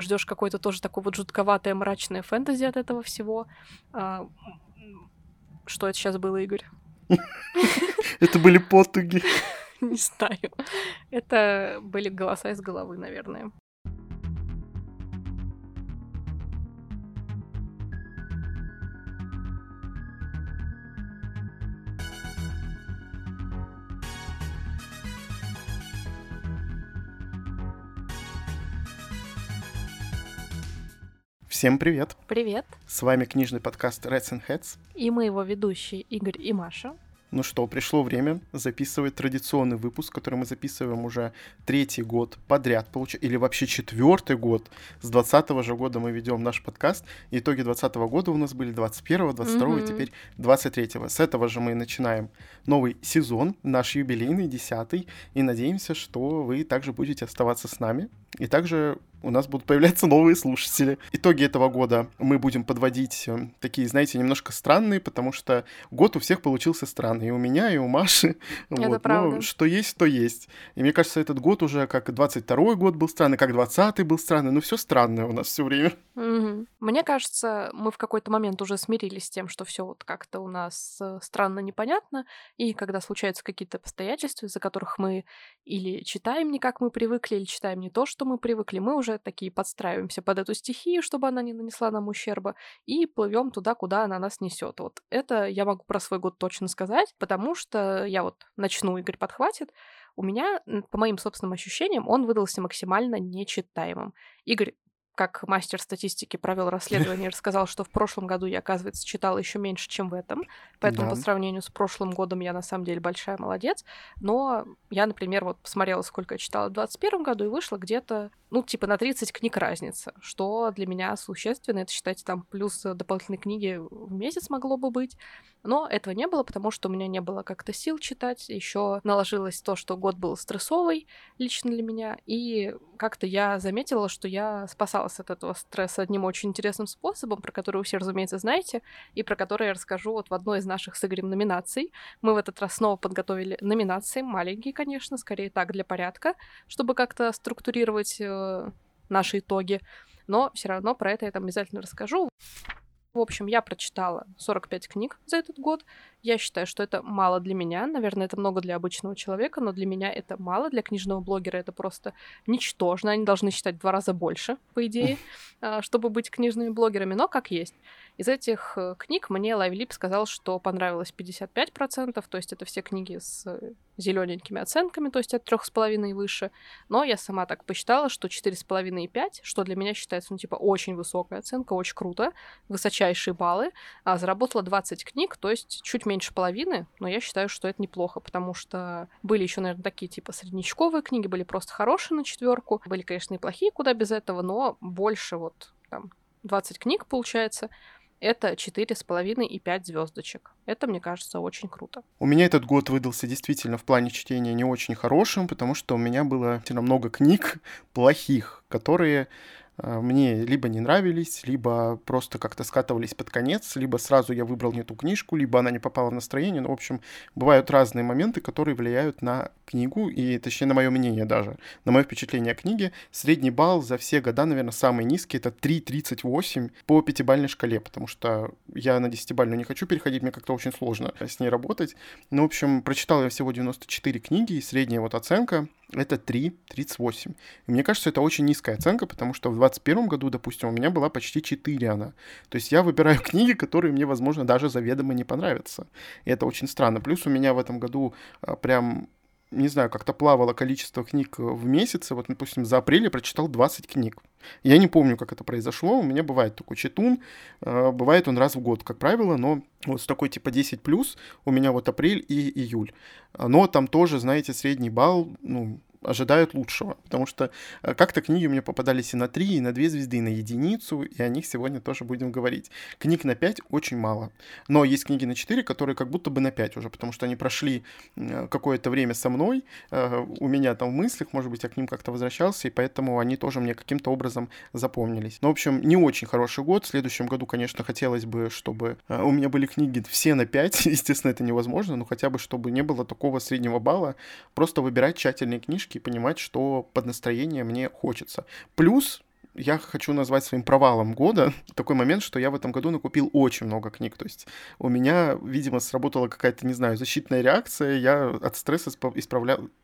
ждешь какое-то тоже такое вот жутковатое, мрачное фэнтези от этого всего. Что это сейчас было, Игорь? Это были потуги. Не знаю. Это были голоса из головы, наверное. Всем привет! Привет! С вами книжный подкаст Rats in Hats. И мы его ведущие Игорь и Маша. Ну что, пришло время записывать традиционный выпуск, который мы записываем уже 3-й год подряд, или вообще 4-й год. С 20-го же года мы ведем наш подкаст. Итоги 20-го года у нас были 21-го, 22-го и теперь 23-го. С этого же мы начинаем новый сезон, наш юбилейный, 10-й. И надеемся, что вы также будете оставаться с нами. И также у нас будут появляться новые слушатели. Итоги этого года мы будем подводить такие, знаете, немножко странные, потому что год у всех получился странный. И у меня, и у Маши. Это вот. Правда. Но что есть, то есть. И мне кажется, этот год уже как 22-й год был странный, как 20-й был странный. Ну, все странное у нас все время. Угу. Мне кажется, мы в какой-то момент уже смирились с тем, что все вот как-то у нас странно, непонятно. И когда случаются какие-то обстоятельства, из-за которых мы или читаем не как мы привыкли, или читаем не то, что мы привыкли, мы уже такие подстраиваемся под эту стихию, чтобы она не нанесла нам ущерба, и плывем туда, куда она нас несет. Вот это я могу про свой год точно сказать, потому что я вот начну, Игорь подхватит. У меня, по моим собственным ощущениям, он выдался максимально нечитаемым. Игорь, как мастер статистики, провел расследование и рассказал, что в прошлом году я, оказывается, читала еще меньше, чем в этом. Поэтому да. По сравнению с прошлым годом я, на самом деле, большая молодец. Но я, например, вот посмотрела, сколько я читала в 2021 году, и вышла где-то, ну, типа на 30 книг разница, что для меня существенно. Это, считайте, там плюс дополнительные книги в месяц могло бы быть. Но этого не было, потому что у меня не было как-то сил читать. Еще наложилось то, что год был стрессовый лично для меня. И как-то я заметила, что я спасалась от этого стресса одним очень интересным способом, про который вы все, разумеется, знаете, и про который я расскажу вот в одной из наших с Игорем номинаций. Мы в этот раз снова подготовили номинации, маленькие, конечно, скорее так, для порядка, чтобы как-то структурировать наши итоги. Но все равно про это я там обязательно расскажу. В общем, я прочитала 45 книг за этот год. Я считаю, что это мало для меня. Наверное, это много для обычного человека, но для меня это мало. Для книжного блогера это просто ничтожно. Они должны читать 2 раза больше, по идее, чтобы быть книжными блогерами, но как есть. Из этих книг мне Лайвлип сказал, что понравилось 55%, то есть это все книги с зелененькими оценками, то есть от 3,5 и выше. Но я сама так посчитала, что 4,5 и 5, что для меня считается, ну, типа, очень высокая оценка, очень круто, высочайшие баллы. А заработала 20 книг, то есть чуть меньше половины, но я считаю, что это неплохо, потому что были еще, наверное, такие, типа, среднячковые книги, были просто хорошие на 4, были, конечно, и плохие, куда без этого, но больше вот там 20 книг получается. Это 4,5 и 5 звездочек. Это, мне кажется, очень круто. У меня этот год выдался действительно в плане чтения не очень хорошим, потому что у меня было много книг плохих, которые мне либо не нравились, либо просто как-то скатывались под конец, либо сразу я выбрал не ту книжку, либо она не попала в настроение. Ну, в общем, бывают разные моменты, которые влияют на книгу, и точнее на мое мнение даже, на мое впечатление о книге. Средний балл за все года, наверное, самый низкий, это 3,38 по 5-бальной шкале, потому что я на 10-бальную не хочу переходить, мне как-то очень сложно с ней работать. Ну, в общем, прочитал я всего 94 книги, и средняя вот оценка это 3,38. И мне кажется, это очень низкая оценка, потому что в 2021 году, допустим, у меня была почти 4 она. То есть я выбираю книги, которые мне, возможно, даже заведомо не понравятся. И это очень странно. Плюс у меня в этом году прям, не знаю, как-то плавало количество книг в месяц. Вот, допустим, за апрель я прочитал 20 книг. Я не помню, как это произошло. У меня бывает такой читун. Бывает он раз в год, как правило, но вот с такой типа 10+, у меня вот апрель и июль. Но там тоже, знаете, средний балл, ну, ожидают лучшего, потому что как-то книги у меня попадались и на 3, и на 2 звезды, и на 1, и о них сегодня тоже будем говорить. Книг на 5 очень мало, но есть книги на 4, которые как будто бы на 5 уже, потому что они прошли какое-то время со мной, у меня там в мыслях, может быть, я к ним как-то возвращался, и поэтому они тоже мне каким-то образом запомнились. Но, в общем, не очень хороший год. В следующем году, конечно, хотелось бы, чтобы у меня были книги все на 5, естественно, это невозможно, но хотя бы, чтобы не было такого среднего балла, просто выбирать тщательные книжки, и понимать, что под настроение мне хочется. Плюс я хочу назвать своим провалом года такой момент, что я в этом году накупил очень много книг. То есть у меня, видимо, сработала какая-то, не знаю, защитная реакция. Я от стресса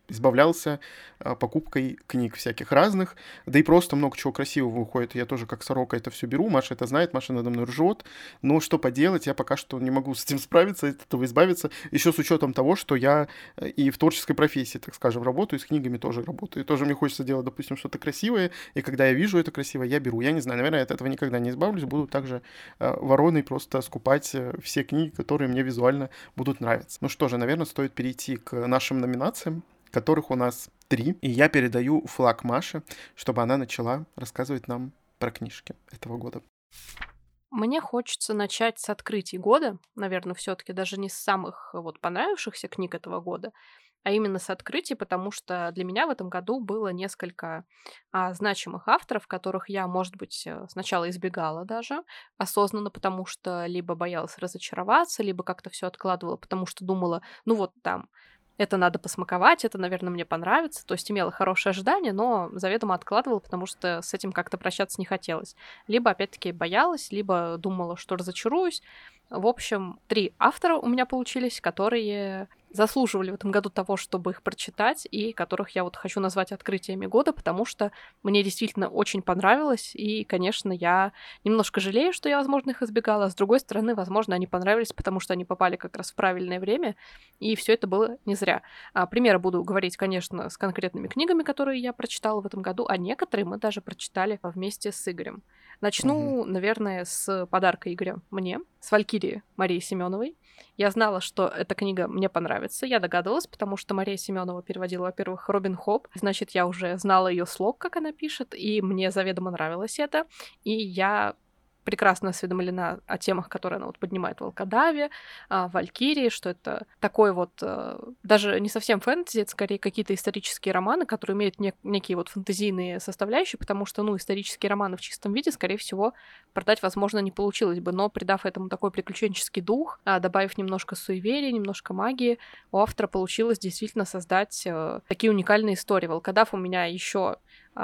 избавлялся покупкой книг всяких разных. Да и просто много чего красивого уходит. Я тоже как сорока это все беру. Маша это знает, Маша надо мной ржет. Но что поделать, я пока что не могу с этим справиться, от этого избавиться. Еще с учетом того, что я и в творческой профессии, так скажем, работаю, и с книгами тоже работаю. И тоже мне хочется делать, допустим, что-то красивое. И когда я вижу это красивое, я беру. Я не знаю, наверное, я от этого никогда не избавлюсь. Буду также вороной просто скупать все книги, которые мне визуально будут нравиться. Ну что же, наверное, стоит перейти к нашим номинациям, которых у нас 3. И я передаю флаг Маше, чтобы она начала рассказывать нам про книжки этого года. Мне хочется начать с открытий года. Наверное, все-таки даже не с самых понравившихся книг этого года, а именно с открытий, потому что для меня в этом году было несколько значимых авторов, которых я, может быть, сначала избегала даже осознанно, потому что либо боялась разочароваться, либо как-то все откладывала, потому что думала, это надо посмаковать, это, наверное, мне понравится. То есть имела хорошее ожидание, но заведомо откладывала, потому что с этим как-то прощаться не хотелось. Либо, опять-таки, боялась, либо думала, что разочаруюсь. В общем, 3 автора у меня получились, которые заслуживали в этом году того, чтобы их прочитать, и которых я хочу назвать открытиями года, потому что мне действительно очень понравилось, и, конечно, я немножко жалею, что я, возможно, их избегала, а с другой стороны, возможно, они понравились, потому что они попали как раз в правильное время, и все это было не зря. Примеры буду говорить, конечно, с конкретными книгами, которые я прочитала в этом году, а некоторые мы даже прочитали вместе с Игорем. Начну, наверное, с подарка Игоря мне, с «Валькирии» Марии Семёновой. Я знала, что эта книга мне понравится, я догадывалась, потому что Мария Семёнова переводила, во-первых, Робин Хобб, значит, я уже знала ее слог, как она пишет, и мне заведомо нравилось это, и я прекрасно осведомлена о темах, которые она поднимает в «Волкодаве», «Валькирии», что это такой даже не совсем фэнтези, это скорее какие-то исторические романы, которые имеют некие фэнтезийные составляющие, потому что, исторические романы в чистом виде, скорее всего, продать, возможно, не получилось бы, но придав этому такой приключенческий дух, добавив немножко суеверия, немножко магии, у автора получилось действительно создать такие уникальные истории. «Волкодав» у меня еще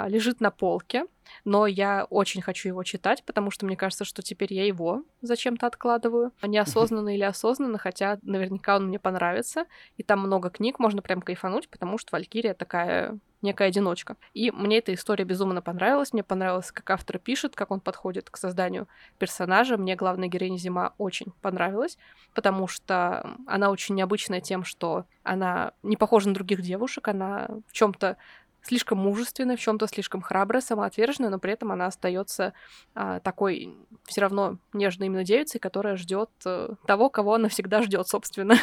лежит на полке, но я очень хочу его читать, потому что мне кажется, что теперь я его зачем-то откладываю. Неосознанно или осознанно, хотя наверняка он мне понравится. И там много книг, можно прям кайфануть, потому что «Валькирия» такая некая одиночка. И мне эта история безумно понравилась. Мне понравилось, как автор пишет, как он подходит к созданию персонажа. Мне главная героиня Зима очень понравилась, потому что она очень необычная тем, что она не похожа на других девушек, она в чем-то слишком мужественная, в чем-то слишком храбрая, самоотверженная, но при этом она остается такой все равно нежной именно девицей, которая ждет того, кого она всегда ждет, собственно.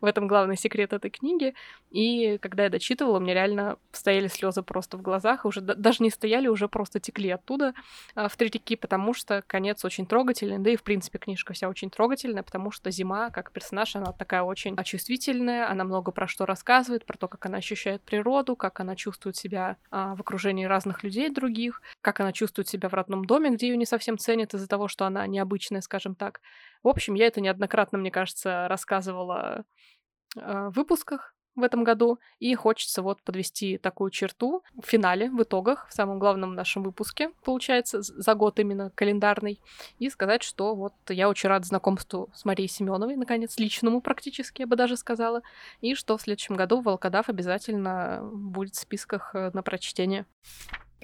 В этом главный секрет этой книги. И когда я дочитывала, у меня реально стояли слезы просто в глазах, уже даже не стояли, уже просто текли оттуда втридики, потому что конец очень трогательный, да и в принципе книжка вся очень трогательная, потому что Зима, как персонаж, она такая очень чувствительная, она много про что рассказывает, про то, как она ощущает природу, как она чувствует себя в окружении разных людей других, как она чувствует себя в родном доме, где ее не совсем ценят из-за того, что она необычная, скажем так. В общем, я это неоднократно, мне кажется, рассказывала в выпусках в этом году, и хочется подвести такую черту в финале, в итогах, в самом главном нашем выпуске, получается, за год именно календарный, и сказать, что я очень рада знакомству с Марией Семёновой, наконец, личному практически, я бы даже сказала, и что в следующем году «Волкодав» обязательно будет в списках на прочтение.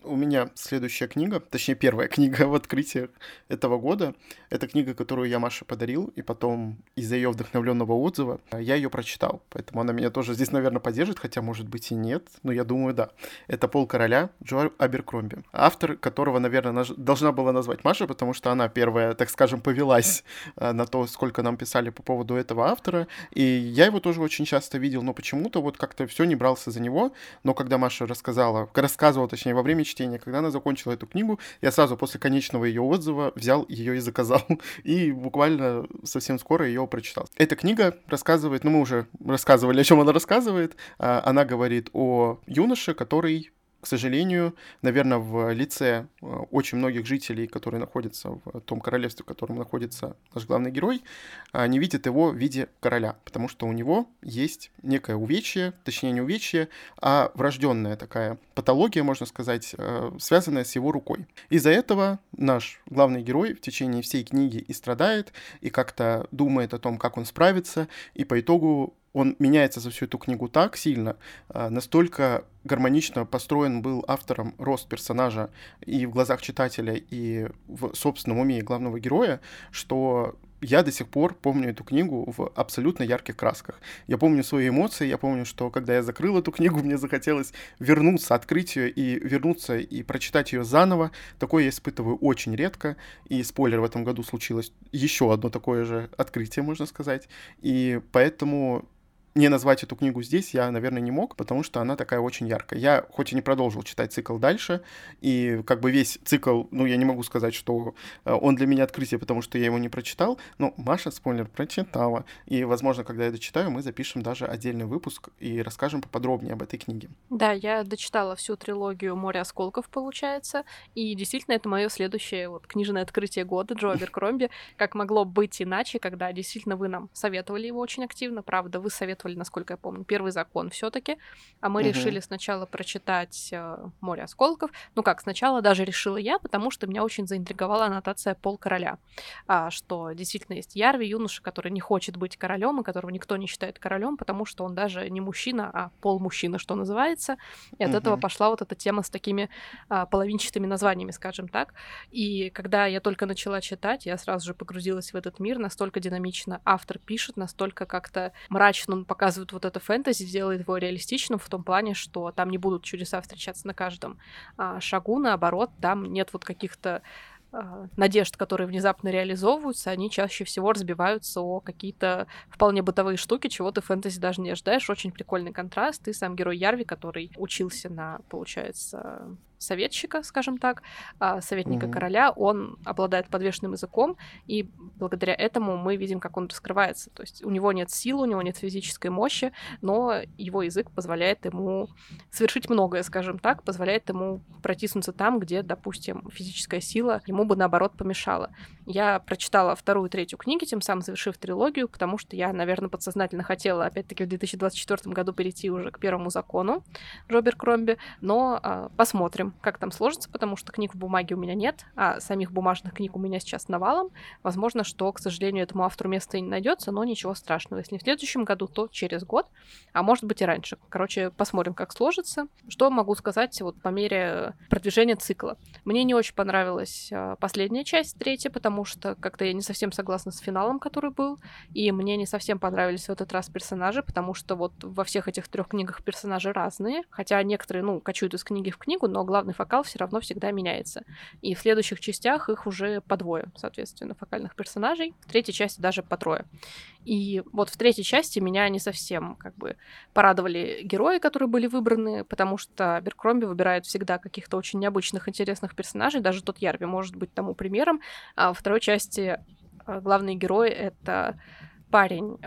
У меня следующая книга, точнее, первая книга в открытии этого года. Это книга, которую я Маше подарил, и потом из-за ее вдохновленного отзыва я ее прочитал. Поэтому она меня тоже здесь, наверное, поддержит, хотя, может быть, и нет, но я думаю, да. Это «Полкороля» Джо Аберкромби, автор которого, наверное, должна была назвать Маша, потому что она первая, так скажем, повелась на то, сколько нам писали по поводу этого автора. И я его тоже очень часто видел, но почему-то как-то все не брался за него. Но когда Маша рассказывала, во время чтения, когда она закончила эту книгу, я сразу после конечного ее отзыва взял ее и заказал, и буквально совсем скоро ее прочитал. Эта книга рассказывает, мы уже рассказывали, о чем она рассказывает, она говорит о юноше, который к сожалению, наверное, в лице очень многих жителей, которые находятся в том королевстве, в котором находится наш главный герой, не видят его в виде короля, потому что у него есть некое увечье, точнее не увечье, а врожденная такая патология, можно сказать, связанная с его рукой. Из-за этого наш главный герой в течение всей книги и страдает, и как-то думает о том, как он справится, и по итогу он меняется за всю эту книгу так сильно, настолько гармонично построен был автором рост персонажа и в глазах читателя, и в собственном уме главного героя, что я до сих пор помню эту книгу в абсолютно ярких красках. Я помню свои эмоции, я помню, что когда я закрыл эту книгу, мне захотелось вернуться, открыть ее и вернуться и прочитать ее заново. Такое я испытываю очень редко. И спойлер, в этом году случилось еще одно такое же открытие, можно сказать. И поэтому не назвать эту книгу здесь я, наверное, не мог, потому что она такая очень яркая. Я хоть и не продолжил читать цикл дальше, и как бы весь цикл, я не могу сказать, что он для меня открытие, потому что я его не прочитал, но Маша, спойлер, прочитала. И, возможно, когда я дочитаю, мы запишем даже отдельный выпуск и расскажем поподробнее об этой книге. Да, я дочитала всю трилогию «Море осколков», получается, и действительно это мое следующее книжное открытие года Джо Аберкромби. Как могло быть иначе, когда действительно вы нам советовали его очень активно, правда, вы советовали, насколько я помню, «Первый закон» все-таки, а мы решили сначала прочитать «Море осколков». Сначала даже решила я, потому что меня очень заинтриговала аннотация «Полкороля», что действительно есть Ярви, юноша, который не хочет быть королем, и которого никто не считает королем, потому что он даже не мужчина, а полмужчина, что называется. И от этого пошла эта тема с такими половинчатыми названиями, скажем так. И когда я только начала читать, я сразу же погрузилась в этот мир, настолько динамично автор пишет, настолько как-то мрачно он показывают это фэнтези, делает его реалистичным в том плане, что там не будут чудеса встречаться на каждом шагу, наоборот, там нет каких-то надежд, которые внезапно реализовываются, они чаще всего разбиваются о какие-то вполне бытовые штуки, чего ты в фэнтези даже не ожидаешь. Очень прикольный контраст. И сам герой Ярви, который учился на, получается, советчика, скажем так, советника короля, он обладает подвешенным языком, и благодаря этому мы видим, как он раскрывается. То есть у него нет сил, у него нет физической мощи, но его язык позволяет ему совершить многое, скажем так, позволяет ему протиснуться там, где, допустим, физическая сила ему бы, наоборот, помешала. Я прочитала вторую и третью книги, тем самым завершив трилогию, потому что я, наверное, подсознательно хотела, опять-таки, в 2024 году перейти уже к первому закону Джо Аберкромби, но посмотрим, как там сложится, потому что книг в бумаге у меня нет, а самих бумажных книг у меня сейчас навалом. Возможно, что, к сожалению, этому автору места и не найдется, но ничего страшного. Если не в следующем году, то через год, а может быть и раньше. Короче, посмотрим, как сложится. Что могу сказать по мере продвижения цикла? Мне не очень понравилась последняя часть, третья, потому что как-то я не совсем согласна с финалом, который был, и мне не совсем понравились в этот раз персонажи, потому что во всех этих трех книгах персонажи разные, хотя некоторые, кочуют из книги в книгу, но главный фокал все равно всегда меняется. И в следующих частях их уже по двое, соответственно, фокальных персонажей. В третьей части даже по трое. И в третьей части меня не совсем порадовали герои, которые были выбраны, потому что Аберкромби выбирает всегда каких-то очень необычных, интересных персонажей. Даже тот Ярви может быть тому примером. А во второй части главный герой — это парень,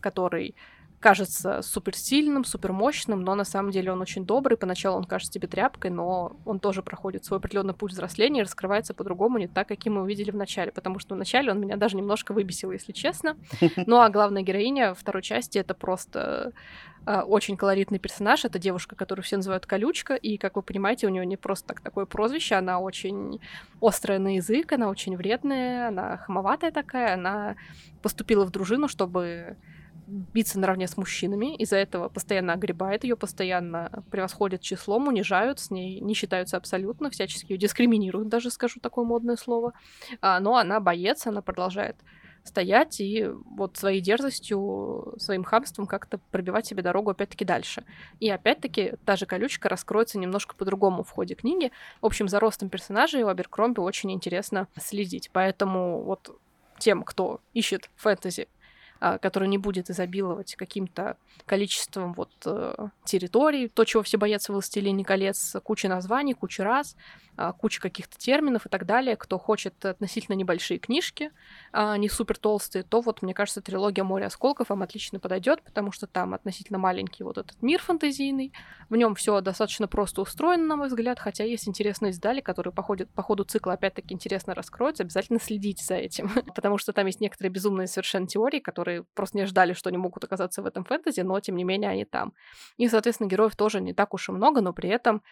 который кажется суперсильным, супермощным, но на самом деле он очень добрый. Поначалу он кажется тебе тряпкой, но он тоже проходит свой определенный путь взросления и раскрывается по-другому, не так, каким мы увидели в начале, потому что в начале он меня даже немножко выбесил, если честно. Ну а главная героиня второй части — это просто очень колоритный персонаж. Это девушка, которую все называют «Колючка», и, как вы понимаете, у нее не просто так такое прозвище, она очень острая на язык, она очень вредная, она хамоватая такая, она поступила в дружину, чтобы биться наравне с мужчинами, из-за этого постоянно огребает, ее постоянно превосходят числом, унижают, с ней не считаются абсолютно, всячески ее дискриминируют, даже скажу такое модное слово. Но она боец, она продолжает стоять и своей дерзостью, своим хамством как-то пробивать себе дорогу опять-таки дальше. И опять-таки та же «Колючка» раскроется немножко по-другому в ходе книги. В общем, за ростом персонажей у Аберкромби очень интересно следить. Поэтому тем, кто ищет фэнтези который не будет изобиловать каким-то количеством вот территорий, то, чего все боятся в «Властелине колец», куча названий, куча рас, куча каких-то терминов и так далее. Кто хочет относительно небольшие книжки, не супер толстые, то вот, мне кажется, трилогия «Море осколков» вам отлично подойдет, потому что там относительно маленький вот этот мир фэнтезийный, в нем все достаточно просто устроено, на мой взгляд, хотя есть интересные детали, которые по ходу цикла опять-таки интересно раскроются, обязательно следите за этим, потому что там есть некоторые безумные совершенно теории, которые просто не ждали, что они могут оказаться в этом фэнтези, но тем не менее они там. И, соответственно, героев тоже не так уж и много, но при этом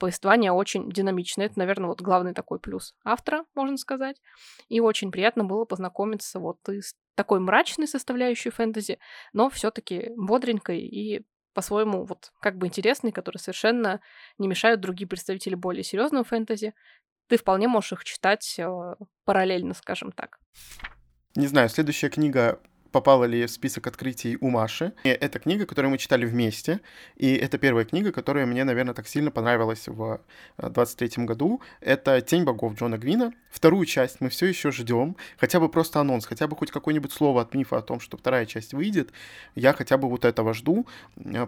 повествование очень динамичное. Это, наверное, вот главный такой плюс автора, можно сказать. И очень приятно было познакомиться вот и с такой мрачной составляющей фэнтези, но все-таки бодренькой и по-своему вот как бы интересной, которые совершенно не мешают другие представители более серьезного фэнтези. Ты вполне можешь их читать параллельно, скажем так. Не знаю, следующая книга попала ли в список открытий у Маши. И это книга, которую мы читали вместе. И это первая книга, которая мне, наверное, так сильно понравилась в 23-м году. Это «Тень богов» Джона Гвина. Вторую часть мы все еще ждем. Хотя бы просто анонс, хотя бы хоть какое-нибудь слово от Мифа о том, что вторая часть выйдет. Я хотя бы вот этого жду,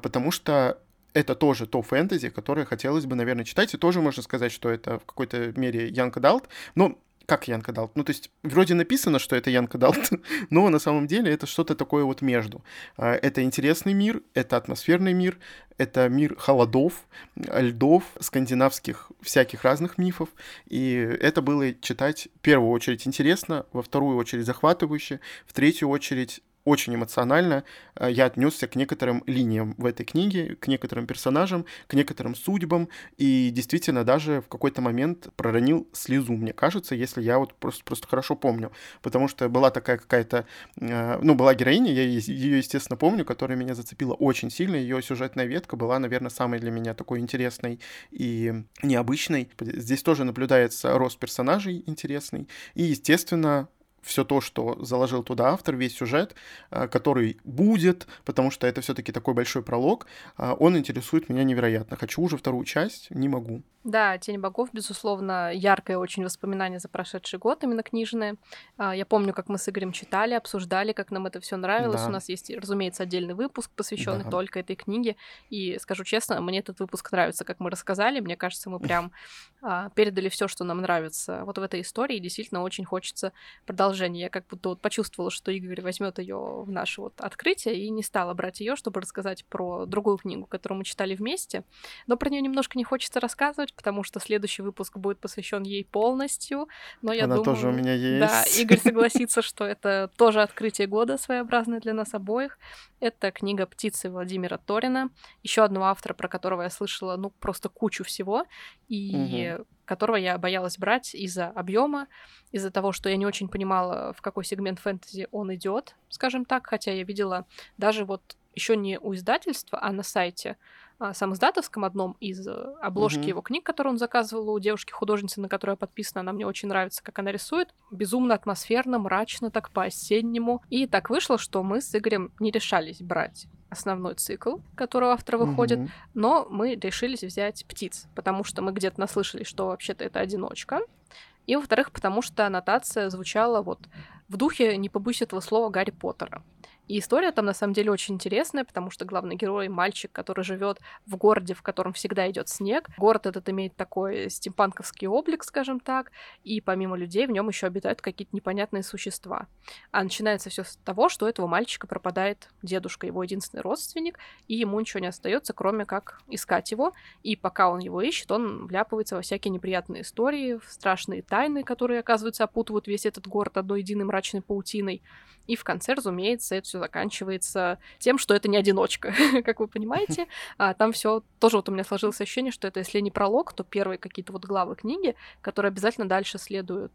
потому что это тоже то фэнтези, которое хотелось бы, наверное, читать. И тоже можно сказать, что это в какой-то мере young adult. Но как young adult? Ну, то есть, вроде написано, что это young adult, но на самом деле это что-то такое вот между. Это интересный мир, это атмосферный мир, это мир холодов, льдов, скандинавских всяких разных мифов. И это было читать в первую очередь интересно, во вторую очередь захватывающе, в третью очередь очень эмоционально я отнесся к некоторым линиям в этой книге, к некоторым персонажам, к некоторым судьбам, и действительно даже в какой-то момент проронил слезу, мне кажется, если я вот просто хорошо помню, потому что была такая какая-то, была героиня, я ее, естественно, помню, которая меня зацепила очень сильно, ее сюжетная ветка была, наверное, самой для меня такой интересной и необычной. Здесь тоже наблюдается рост персонажей интересный, и, естественно, все то, что заложил туда автор, весь сюжет, который будет, потому что это все-таки такой большой пролог, он интересует меня невероятно. Хочу уже вторую часть, не могу. Да, «Тень богов», безусловно, яркое очень воспоминание за прошедший год, именно книжное. Я помню, как мы с Игорем читали, обсуждали, как нам это все нравилось. Да. У нас есть, разумеется, отдельный выпуск, посвященный только этой книге. И скажу честно, мне этот выпуск нравится, как мы рассказали. Мне кажется, мы прям передали все, что нам нравится вот в этой истории. Действительно, очень хочется продолжать. Я как будто вот почувствовала, что Игорь возьмет ее в наше вот открытие, и не стала брать ее, чтобы рассказать про другую книгу, которую мы читали вместе. Но про нее немножко не хочется рассказывать, потому что следующий выпуск будет посвящен ей полностью. Но я думаю, тоже у меня есть. Да, Игорь согласится, что это тоже открытие года своеобразное для нас обоих. Это книга «Птицы» Владимира Торина, еще одного автора, про которого я слышала, просто кучу всего, и которого я боялась брать из-за объема, из-за того, что я не очень понимала, в какой сегмент фэнтези он идет, скажем так, хотя я видела даже вот еще не у издательства, а на сайте самоиздатовском одном из обложки его книг, которую он заказывал у девушки-художницы, на которую я подписана. Она мне очень нравится, как она рисует. Безумно атмосферно, мрачно, так по-осеннему. И так вышло, что мы с Игорем не решались брать основной цикл, который у автора выходит, но мы решились взять «Птиц», потому что мы где-то наслышались, что вообще-то это одиночка. И, во-вторых, потому что аннотация звучала вот в духе, не побоюсь этого слова, Гарри Поттера. И история там, на самом деле, очень интересная, потому что главный герой — мальчик, который живет в городе, в котором всегда идет снег. Город этот имеет такой стимпанковский облик, скажем так, и помимо людей в нем еще обитают какие-то непонятные существа. А начинается все с того, что у этого мальчика пропадает дедушка, его единственный родственник, и ему ничего не остается, кроме как искать его. И пока он его ищет, он вляпывается во всякие неприятные истории, в страшные тайны, которые, оказывается, опутывают весь этот город одной единой мрачной паутиной. И в конце, разумеется, это все заканчивается тем, что это не одиночка, как вы понимаете. Там все тоже вот у меня сложилось ощущение, что это, если не пролог, то первые какие-то вот главы книги, которые обязательно дальше следуют,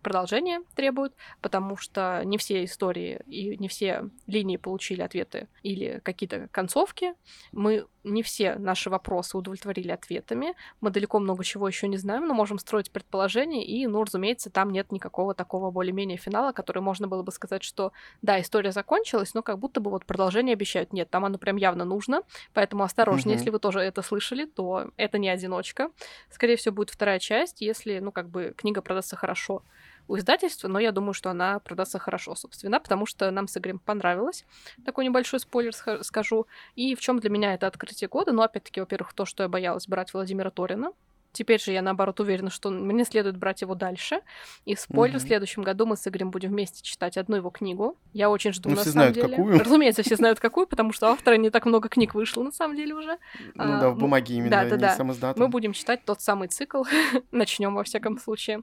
продолжение требуют, потому что не все истории и не все линии получили ответы или какие-то концовки. Мы не все наши вопросы удовлетворили ответами. Мы далеко много чего еще не знаем, но можем строить предположения, и, разумеется, там нет никакого такого более-менее финала, который можно было бы сказать, что да, история закончилась, но как будто бы вот продолжение обещают. Нет, там оно прям явно нужно, поэтому осторожнее. Если вы тоже это слышали, то это не одиночка. Скорее всего, будет вторая часть, если, книга продастся хорошо. у издательства, но я думаю, что она продастся хорошо, собственно, потому что нам с Игорем понравилось. Такой небольшой спойлер скажу. И в чем для меня это открытие года? Ну, опять-таки, во-первых, то, что я боялась брать Владимира Торина. Теперь же я, наоборот, уверена, что мне следует брать его дальше. И спойлер, в следующем году мы с Игорем будем вместе читать одну его книгу. Я очень жду, на самом деле. Какую. Разумеется, все знают какую, потому что автора не так много книг вышло, на самом деле, уже. Ну да, в бумаге именно, не самоиздатом. Мы будем читать тот самый цикл. Начнем во всяком случае.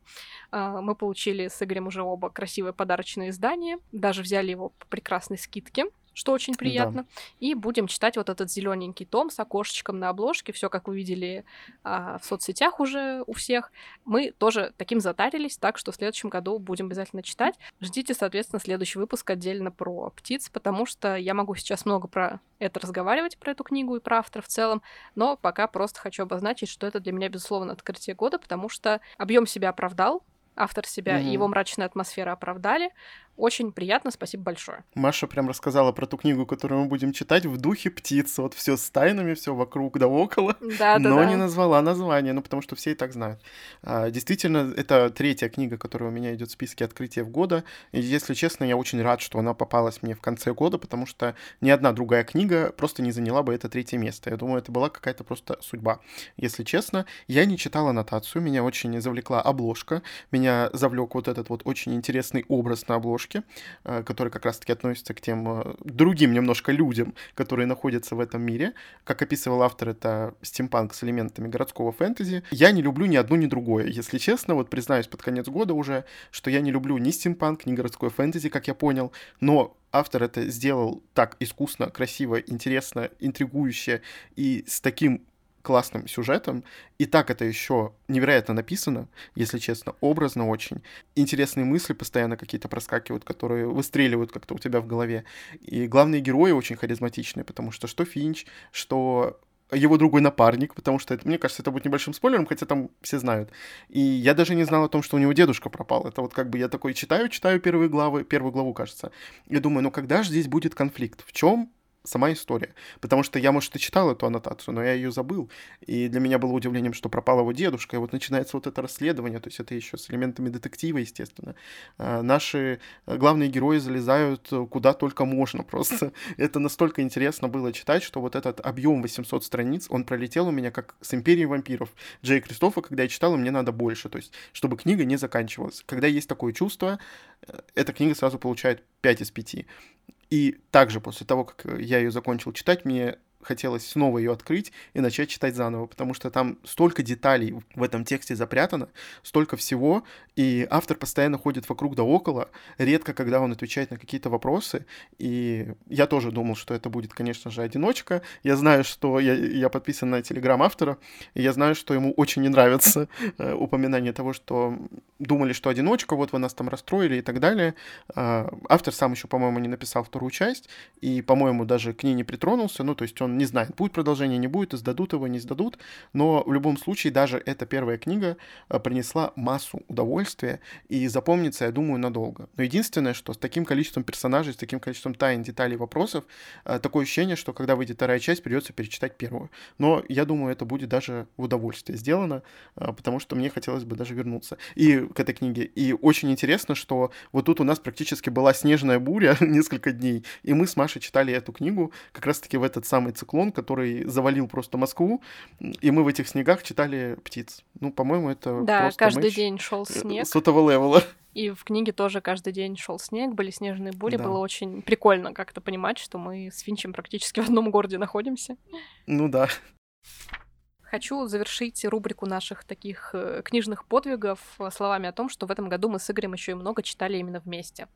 Мы получили с Игорем уже оба красивое подарочное издание. Даже взяли его по прекрасной скидке, что очень приятно. Да. И будем читать вот этот зелененький том с окошечком на обложке. Все, как вы видели в соцсетях уже у всех. Мы тоже таким затарились, так что в следующем году будем обязательно читать. Ждите, соответственно, следующий выпуск отдельно про птиц, потому что я могу сейчас много про это разговаривать, про эту книгу и про автора в целом, но пока просто хочу обозначить, что это для меня, безусловно, открытие года, потому что объем себя оправдал, автор себя и его мрачная атмосфера оправдали. Очень приятно, спасибо большое. Маша прям рассказала про ту книгу, которую мы будем читать, в духе птиц. Вот все с тайнами, все вокруг да около, но не назвала название, потому что все и так знают. Действительно, это третья книга, которая у меня идет в списке открытия года. И, если честно, я очень рад, что она попалась мне в конце года, потому что ни одна другая книга просто не заняла бы это третье место. Я думаю, это была какая-то просто судьба. Если честно, я не читал аннотацию, меня очень завлекла обложка, меня завлек вот этот вот очень интересный образ на обложке, который как раз-таки относится к тем другим немножко людям, которые находятся в этом мире. Как описывал автор, это стимпанк с элементами городского фэнтези. Я не люблю ни одно, ни другое. Если честно, вот признаюсь под конец года уже, что я не люблю ни стимпанк, ни городской фэнтези, как я понял, но автор это сделал так искусно, красиво, интересно, интригующе и с таким классным сюжетом, и так это еще невероятно написано, если честно, образно очень. Интересные мысли постоянно какие-то проскакивают, которые выстреливают как-то у тебя в голове. И главные герои очень харизматичные, потому что Финч, что его другой напарник, потому что, это, мне кажется, это будет небольшим спойлером, хотя там все знают. И я даже не знал о том, что у него дедушка пропал. Это вот как бы я такой читаю первую главу, кажется. И думаю, ну когда же здесь будет конфликт? В чем сама история? Потому что я, может, и читал эту аннотацию, но я ее забыл. И для меня было удивлением, что пропал его дедушка. И вот начинается вот это расследование, то есть это еще с элементами детектива, естественно. Наши главные герои залезают куда только можно просто. Это настолько интересно было читать, что вот этот объем 800 страниц, он пролетел у меня как с «Империей вампиров». Джей Кристофа, когда я читал, мне надо больше, то есть чтобы книга не заканчивалась. Когда есть такое чувство, эта книга сразу получает 5 из 5. И также после того, как я ее закончил читать, мне хотелось снова ее открыть и начать читать заново, потому что там столько деталей в этом тексте запрятано, столько всего, и автор постоянно ходит вокруг да около, редко когда он отвечает на какие-то вопросы, и я тоже думал, что это будет, конечно же, одиночка. Я знаю, что я подписан на Телеграм автора, и я знаю, что ему очень не нравится упоминание того, что думали, что одиночка, вот вы нас там расстроили и так далее. Автор сам еще, по-моему, не написал вторую часть, и, по-моему, даже к ней не притронулся, ну, то есть он не знает, будет продолжение, не будет, издадут его, не издадут, но в любом случае даже эта первая книга принесла массу удовольствия и запомнится, я думаю, надолго. Но единственное, что с таким количеством персонажей, с таким количеством тайн, деталей, вопросов, такое ощущение, что когда выйдет вторая часть, придется перечитать первую. Но я думаю, это будет даже в удовольствие сделано, потому что мне хотелось бы даже вернуться и к этой книге. И очень интересно, что вот тут у нас практически была снежная буря несколько дней, и мы с Машей читали эту книгу как раз-таки в этот самый циклон, который завалил просто Москву, и мы в этих снегах читали птиц. Ну, по-моему, это просто каждый день шел снег. С этого левела. И в книге тоже каждый день шел снег, были снежные бури, да. Было очень прикольно как-то понимать, что мы с Финчем практически в одном городе находимся. Ну да. Хочу завершить рубрику наших таких книжных подвигов словами о том, что в этом году мы с Игорем еще и много читали именно вместе.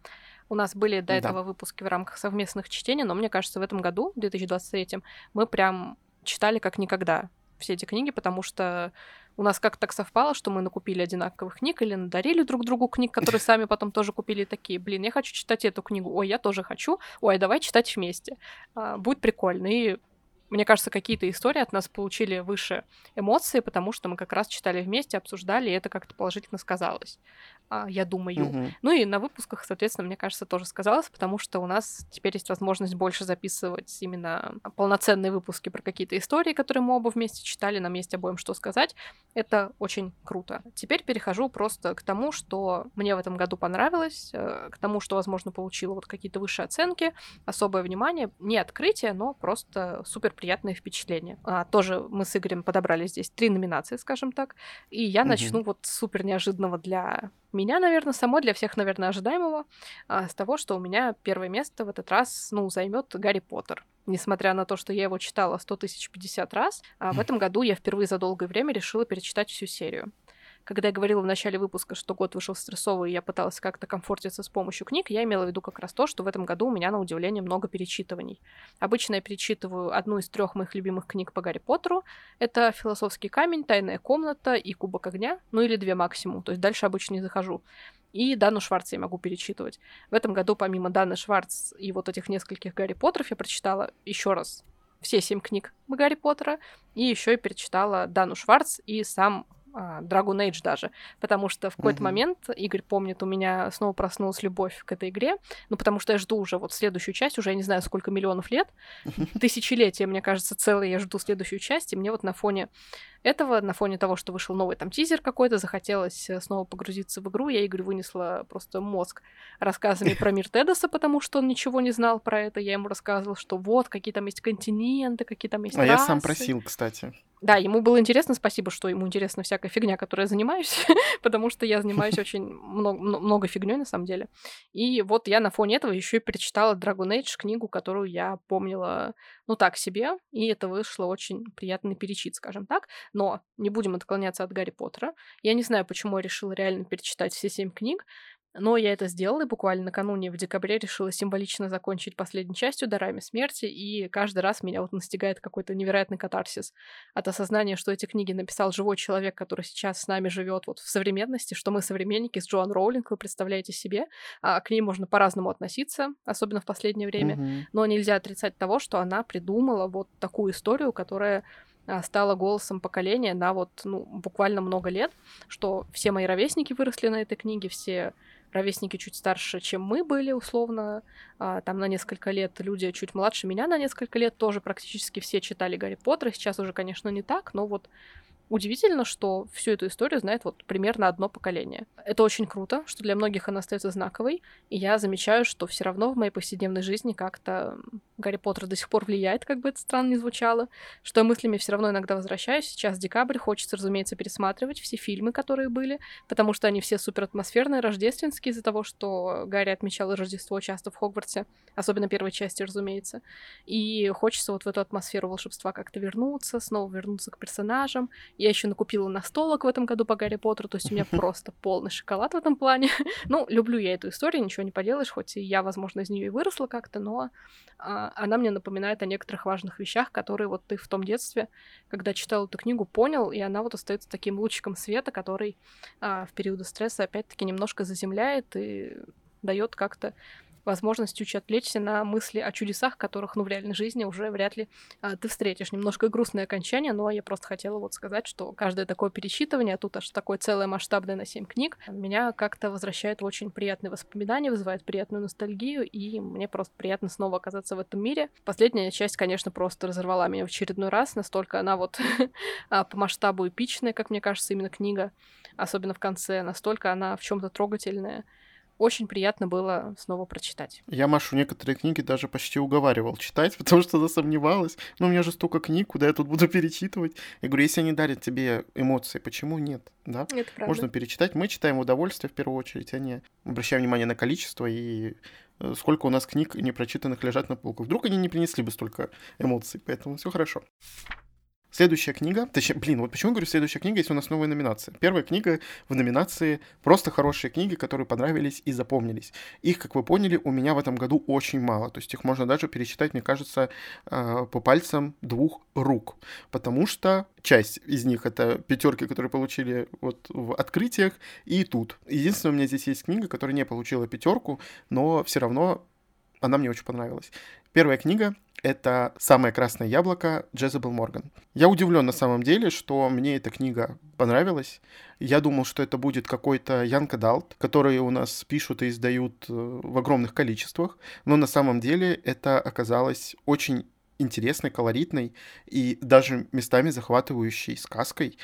У нас были до этого выпуски в рамках совместных чтений, но мне кажется, в этом году, в 2023, мы прям читали как никогда все эти книги, потому что у нас как-то так совпало, что мы накупили одинаковых книг или надарили друг другу книг, которые сами потом тоже купили, такие: блин, я хочу читать эту книгу, ой, я тоже хочу, ой, давай читать вместе, будет прикольно. И мне кажется, какие-то истории от нас получили выше эмоции, потому что мы как раз читали вместе, обсуждали, и это как-то положительно сказалось. я думаю. Угу. Ну и на выпусках, соответственно, мне кажется, тоже сказалось, потому что у нас теперь есть возможность больше записывать именно полноценные выпуски про какие-то истории, которые мы оба вместе читали, нам есть обоим что сказать. Это очень круто. Теперь перехожу просто к тому, что мне в этом году понравилось, к тому, что, возможно, получила вот какие-то высшие оценки, особое внимание, не открытие, но просто супер приятное впечатление. Тоже мы с Игорем подобрали здесь 3 номинации, скажем так, и я начну вот с супер неожиданного для меня, наверное, самой, для всех, наверное, ожидаемого, с того, что у меня первое место в этот раз, ну, займет Гарри Поттер. Несмотря на то, что я его читала 100 050 раз, в этом году я впервые за долгое время решила перечитать всю серию. Когда я говорила в начале выпуска, что год вышел стрессовый, и я пыталась как-то комфортиться с помощью книг, я имела в виду как раз то, что в этом году у меня, на удивление, много перечитываний. Обычно я перечитываю одну из 3 моих любимых книг по Гарри Поттеру. Это «Философский камень», «Тайная комната» и «Кубок огня», ну или 2 максимум, то есть дальше обычно не захожу. И Дану Шварц я могу перечитывать. В этом году, помимо Даны Шварц и вот этих нескольких Гарри Поттеров, я прочитала еще раз все 7 книг Гарри Поттера, и еще и перечитала Дану Шварц и сам Dragon Age даже, потому что в какой-то момент, Игорь помнит, у меня снова проснулась любовь к этой игре, ну, потому что я жду уже вот следующую часть, уже я не знаю, сколько миллионов лет, тысячелетия, мне кажется, целые, я жду следующую часть, и мне вот на фоне этого, на фоне того, что вышел новый там тизер какой-то, захотелось снова погрузиться в игру, я Игорь вынесла просто мозг рассказами про мир Тедаса, потому что он ничего не знал про это, я ему рассказывала, что вот, какие там есть континенты, какие там есть расы. А я сам просил, кстати. Да, ему было интересно, спасибо, что ему интересна всякая фигня, которой я занимаюсь, потому что я занимаюсь очень много фигней на самом деле. И вот я на фоне этого еще и перечитала Dragon Age, книгу, которую я помнила, ну, так себе, и это вышло очень приятный перечит, скажем так. Но не будем отклоняться от Гарри Поттера. Я не знаю, почему я решила реально перечитать все 7 книг, но я это сделала, и буквально накануне, в декабре, решила символично закончить последней частью «Дарами смерти», и каждый раз меня вот настигает какой-то невероятный катарсис от осознания, что эти книги написал живой человек, который сейчас с нами живет вот в современности, что мы современники с Джоан Роулинг, вы представляете себе, к ней можно по-разному относиться, особенно в последнее время, но нельзя отрицать того, что она придумала вот такую историю, которая стала голосом поколения на вот, ну, буквально много лет, что все мои ровесники выросли на этой книге, все ровесники чуть старше, чем мы были, условно, там на несколько лет, люди чуть младше меня на несколько лет, тоже практически все читали Гарри Поттера, сейчас уже, конечно, не так, но вот удивительно, что всю эту историю знает вот примерно одно поколение. Это очень круто, что для многих она остается знаковой, и я замечаю, что все равно в моей повседневной жизни как-то Гарри Поттер до сих пор влияет, как бы это странно ни звучало, что я мыслями все равно иногда возвращаюсь. Сейчас декабрь, хочется, разумеется, пересматривать все фильмы, которые были, потому что они все суператмосферные, рождественские, из-за того, что Гарри отмечал Рождество часто в Хогвартсе, особенно первой части, разумеется, и хочется вот в эту атмосферу волшебства как-то вернуться, снова вернуться к персонажам. Я еще накупила настолок в этом году по Гарри Поттеру, то есть у меня просто полный шоколад в этом плане. Ну, люблю я эту историю, ничего не поделаешь, хоть и я, возможно, из нее и выросла как-то, но она мне напоминает о некоторых важных вещах, которые вот ты в том детстве, когда читал эту книгу, понял, и она вот остается таким лучиком света, который в периоды стресса опять-таки немножко заземляет и дает как-то возможность чуть отвлечься на мысли о чудесах, которых, ну, в реальной жизни уже вряд ли ты встретишь. Немножко грустное окончание, но я просто хотела вот сказать, что каждое такое перечитывание, а тут аж такое целое масштабное на 7 книг, меня как-то возвращает в очень приятные воспоминания, вызывает приятную ностальгию, и мне просто приятно снова оказаться в этом мире. Последняя часть, конечно, просто разорвала меня в очередной раз, настолько она вот по масштабу эпичная, как мне кажется, именно книга, особенно в конце, настолько она в чем-то трогательная. Очень приятно было снова прочитать. Я Машу некоторые книги даже почти уговаривал читать, потому что она сомневалась. Ну, у меня же столько книг, куда я тут буду перечитывать. Я говорю, если они дарят тебе эмоции, почему нет? Да? Это правда. Можно перечитать. Мы читаем в удовольствие в первую очередь, а не обращаем внимание на количество и сколько у нас книг непрочитанных лежат на полку. Вдруг они не принесли бы столько эмоций, поэтому все хорошо. Следующая книга, точнее, вот почему я говорю следующая книга, если у нас новая номинация. Первая книга в номинации просто хорошие книги, которые понравились и запомнились. Их, как вы поняли, у меня в этом году очень мало, то есть их можно даже пересчитать, мне кажется, по пальцам 2 рук, потому что часть из них это пятерки, которые получили вот в открытиях и тут. Единственное, у меня здесь есть книга, которая не получила 5, но все равно она мне очень понравилась. Первая книга — это «Самое красное яблоко» Джезебел Морган. Я удивлен на самом деле, что мне эта книга понравилась. Я думал, что это будет какой-то young adult, который у нас пишут и издают в огромных количествах, но на самом деле это оказалось очень интересной, колоритной и даже местами захватывающей сказкой.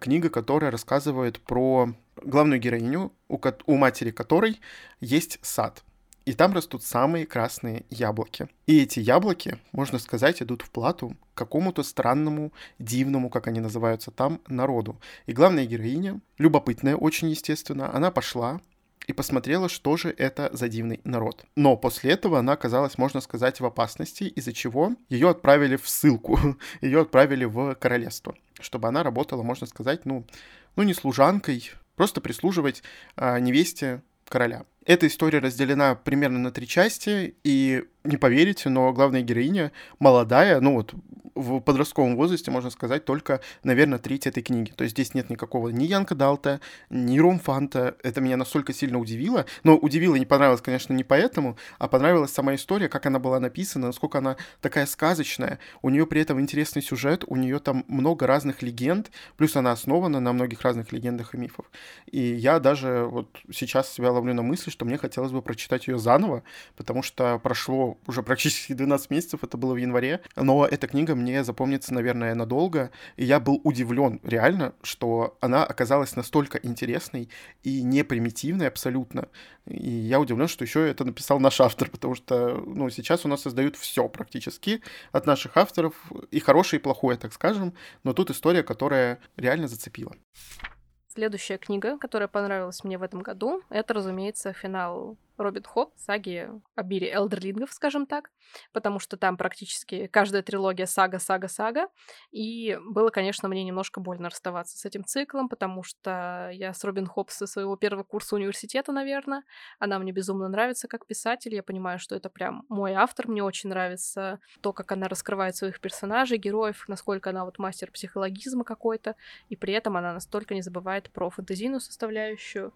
Книга, которая рассказывает про главную героиню, у матери которой есть сад. И там растут самые красные яблоки. И эти яблоки, можно сказать, идут в плату какому-то странному, дивному, как они называются там, народу. И главная героиня, любопытная очень, естественно, она пошла и посмотрела, что же это за дивный народ. Но после этого она оказалась, можно сказать, в опасности, из-за чего ее отправили в ссылку, ее отправили в королевство, чтобы она работала, можно сказать, ну не служанкой, просто прислуживать невесте короля. Эта история разделена примерно на 3 части, и не поверите, но главная героиня молодая, в подростковом возрасте, можно сказать, только, наверное, треть этой книги. То есть здесь нет никакого ни Янка Далта, ни Ромфанта. Это меня настолько сильно удивило. Но удивило и не понравилось, конечно, не поэтому, а понравилась сама история, как она была написана, насколько она такая сказочная. У нее при этом интересный сюжет, у нее там много разных легенд, плюс она основана на многих разных легендах и мифах. И я даже сейчас себя ловлю на мысли, что мне хотелось бы прочитать ее заново, потому что прошло уже практически 12 месяцев, это было в январе, но эта книга мне запомнится, наверное, надолго, и я был удивлен реально, что она оказалась настолько интересной и не примитивной абсолютно, и я удивлен, что еще это написал наш автор, потому что, сейчас у нас создают все практически от наших авторов, и хорошее, и плохое, так скажем, но тут история, которая реально зацепила. Следующая книга, которая понравилась мне в этом году, это, разумеется, «Финал» Робин Хобб, саги о мире элдерлингов, скажем так, потому что там практически каждая трилогия сага. И было, конечно, мне немножко больно расставаться с этим циклом, потому что я с Робин Хобб со своего первого курса университета, наверное. Она мне безумно нравится как писатель. Я понимаю, что это прям мой автор. Мне очень нравится то, как она раскрывает своих персонажей, героев, насколько она мастер психологизма какой-то. И при этом она настолько не забывает про фэнтезийную составляющую,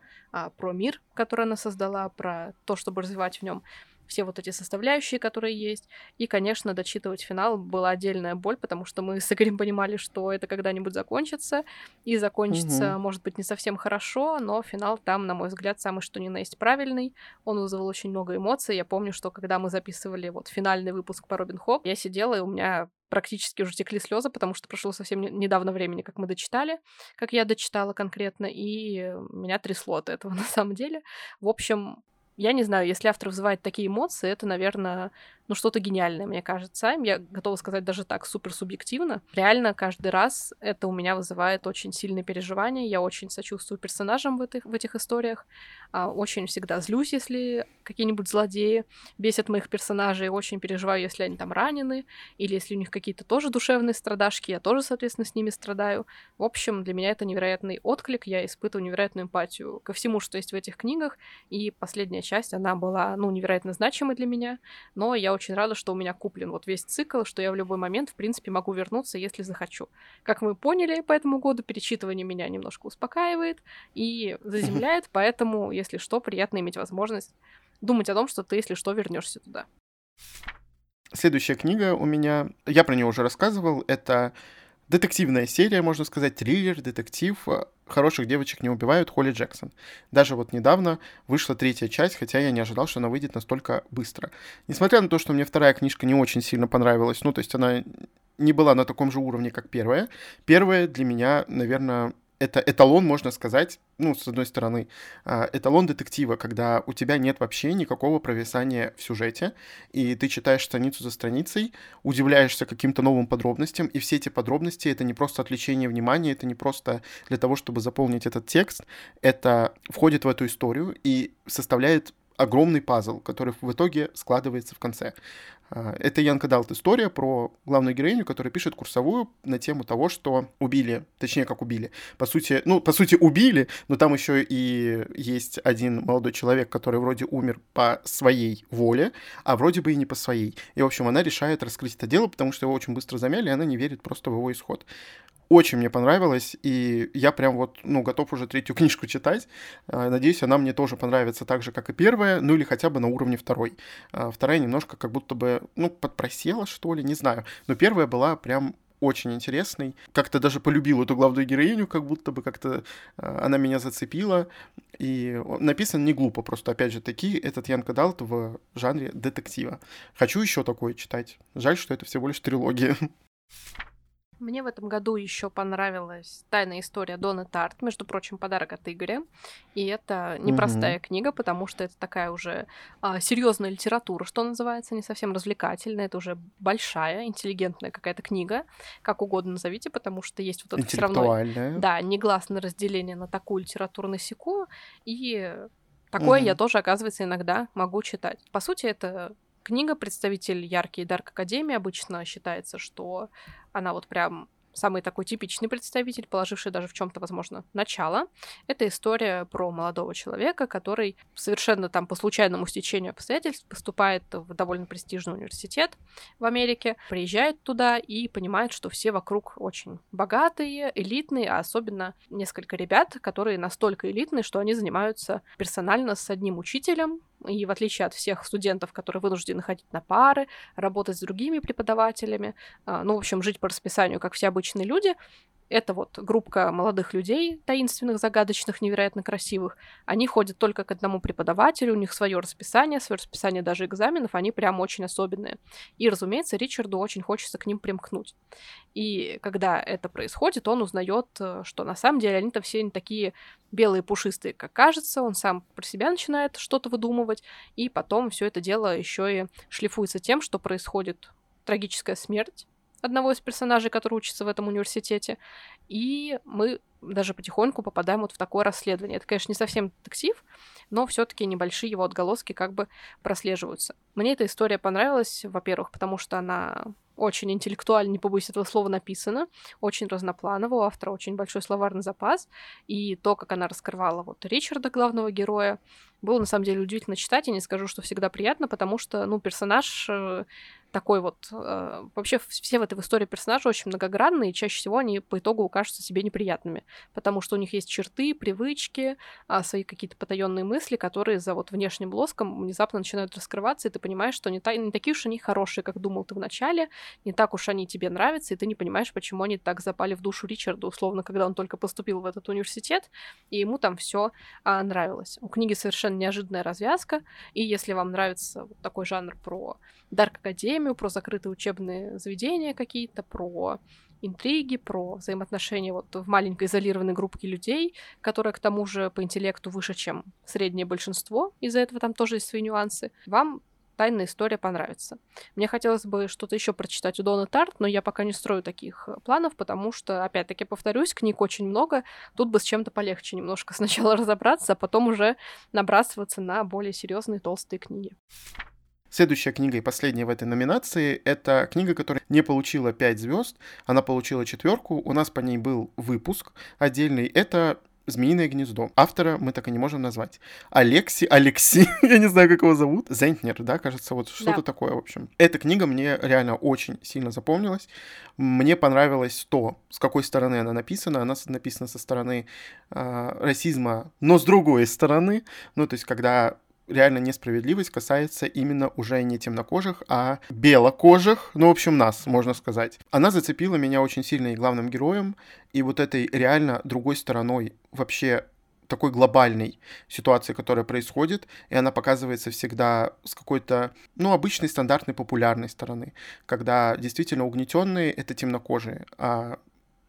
про мир, который она создала, про то, чтобы развивать в нем все эти составляющие, которые есть. И, конечно, дочитывать финал была отдельная боль, потому что мы с Игорем понимали, что это когда-нибудь закончится. И закончится, может быть, не совсем хорошо, но финал там, на мой взгляд, самый что ни на есть правильный. Он вызвал очень много эмоций. Я помню, что когда мы записывали финальный выпуск по Робин Хобб, я сидела, и у меня практически уже текли слезы, потому что прошло совсем недавно времени, как мы дочитали, как я дочитала конкретно, и меня трясло от этого на самом деле. В общем, я не знаю, если автор вызывает такие эмоции, это, наверное, что-то гениальное, мне кажется. Я готова сказать даже так, суперсубъективно. Реально, каждый раз это у меня вызывает очень сильные переживания. Я очень сочувствую персонажам в этих историях. Очень всегда злюсь, если какие-нибудь злодеи бесят моих персонажей. Очень переживаю, если они там ранены, или если у них какие-то тоже душевные страдашки. Я тоже, соответственно, с ними страдаю. В общем, для меня это невероятный отклик. Я испытываю невероятную эмпатию ко всему, что есть в этих книгах. И последняя часть, она была, невероятно значимой для меня, но я очень рада, что у меня куплен весь цикл, что я в любой момент, в принципе, могу вернуться, если захочу. Как мы поняли по этому году, перечитывание меня немножко успокаивает и заземляет, поэтому, если что, приятно иметь возможность думать о том, что ты, если что, вернешься туда. Следующая книга у меня, я про нее уже рассказывал, это детективная серия, можно сказать, триллер, детектив «Хороших девочек не убивают» Холли Джексон. Даже недавно вышла 3-я часть, хотя я не ожидал, что она выйдет настолько быстро. Несмотря на то, что мне 2-я книжка не очень сильно понравилась, то есть она не была на таком же уровне, как 1-я. 1-я для меня, наверное, это эталон, можно сказать, с одной стороны, эталон детектива, когда у тебя нет вообще никакого провисания в сюжете, и ты читаешь страницу за страницей, удивляешься каким-то новым подробностям, и все эти подробности — это не просто отвлечение внимания, это не просто для того, чтобы заполнить этот текст, это входит в эту историю и составляет огромный пазл, который в итоге складывается в конце. Это Янка Далт история про главную героиню, которая пишет курсовую на тему того, что убили. По сути, убили, но там еще и есть один молодой человек, который вроде умер по своей воле, а вроде бы и не по своей. И, в общем, она решает раскрыть это дело, потому что его очень быстро замяли, и она не верит просто в его исход. Очень мне понравилось, и я прям вот, готов уже третью книжку читать. Надеюсь, она мне тоже понравится так же, как и первая, ну или хотя бы на уровне второй. Вторая немножко как будто бы, подпросела, что ли, не знаю. Но первая была прям очень интересной. Как-то даже полюбил эту главную героиню, как будто бы как-то она меня зацепила. И написано не глупо, просто, опять же, таки, этот Янка Далт в жанре детектива. Хочу еще такое читать. Жаль, что это всего лишь трилогия. Мне в этом году еще понравилась «Тайная история» Дона Тартт, между прочим, подарок от Игоря. И это непростая книга, потому что это такая уже серьезная литература, что называется, не совсем развлекательная, это уже большая, интеллигентная какая-то книга, как угодно назовите, потому что есть вот это все равно, негласное разделение на такую литературу на сяку, и такое я тоже, оказывается, иногда могу читать. По сути, это книга, представитель яркий Дарк Академии, обычно считается, что она вот прям самый такой типичный представитель, положивший даже в чем-то, возможно, начало. Это история про молодого человека, который совершенно там по случайному стечению обстоятельств поступает в довольно престижный университет в Америке, приезжает туда и понимает, что все вокруг очень богатые, элитные, а особенно несколько ребят, которые настолько элитные, что они занимаются персонально с одним учителем, и в отличие от всех студентов, которые вынуждены ходить на пары, работать с другими преподавателями, в общем, жить по расписанию, как все обычные люди, это вот группа молодых людей, таинственных, загадочных, невероятно красивых, они ходят только к одному преподавателю, у них свое расписание даже экзаменов, они прям очень особенные. И, разумеется, Ричарду очень хочется к ним примкнуть. И когда это происходит, он узнает, что на самом деле они-то все не такие белые пушистые, как кажется, он сам про себя начинает что-то выдумывать, и потом все это дело еще и шлифуется тем, что происходит трагическая смерть одного из персонажей, который учится в этом университете, и мы даже потихоньку попадаем вот в такое расследование. Это, конечно, не совсем детектив, но все-таки небольшие его отголоски как бы прослеживаются. Мне эта история понравилась, во-первых, потому что она очень интеллектуально, не побоюсь этого слова, написана, очень разнопланово, у автора очень большой словарный запас, и то, как она раскрывала вот Ричарда, главного героя, было на самом деле удивительно читать, я не скажу, что всегда приятно, потому что, персонаж такой вот... Вообще все в этой истории персонажи очень многогранные, и чаще всего они по итогу кажутся себе неприятными, потому что у них есть черты, привычки, свои какие-то потаенные мысли, которые за вот внешним блеском внезапно начинают раскрываться, и ты понимаешь, что не такие уж они хорошие, как думал ты вначале, не так уж они тебе нравятся, и ты не понимаешь, почему они так запали в душу Ричарда, условно, когда он только поступил в этот университет, и ему там все нравилось. У книги совершенно неожиданная развязка, и если вам нравится вот такой жанр про Дарк Академию, про закрытые учебные заведения какие-то, про интриги, про взаимоотношения вот в маленькой изолированной группе людей, которая, к тому же, по интеллекту выше, чем среднее большинство, из-за этого там тоже есть свои нюансы, вам «Тайная история» понравится. Мне хотелось бы что-то еще прочитать у Дона Тартт, но я пока не строю таких планов, потому что, опять-таки, повторюсь, книг очень много, тут бы с чем-то полегче немножко сначала разобраться, а потом уже набрасываться на более серьезные толстые книги. Следующая книга и последняя в этой номинации — это книга, которая не получила 5 звезд, она получила 4, у нас по ней был выпуск отдельный, это «Змеиное гнездо». Автора мы так и не можем назвать. Алекси, я не знаю, как его зовут. Зентнер, да, кажется, вот что-то такое, в общем. Эта книга мне реально очень сильно запомнилась. Мне понравилось то, с какой стороны она написана. Она написана со стороны расизма, но с другой стороны. То есть, когда реально несправедливость касается именно уже не темнокожих, а белокожих, в общем, нас, можно сказать. Она зацепила меня очень сильно и главным героем, и вот этой реально другой стороной вообще такой глобальной ситуации, которая происходит, и она показывается всегда с какой-то, обычной, стандартной, популярной стороны, когда действительно угнетенные — это темнокожие, а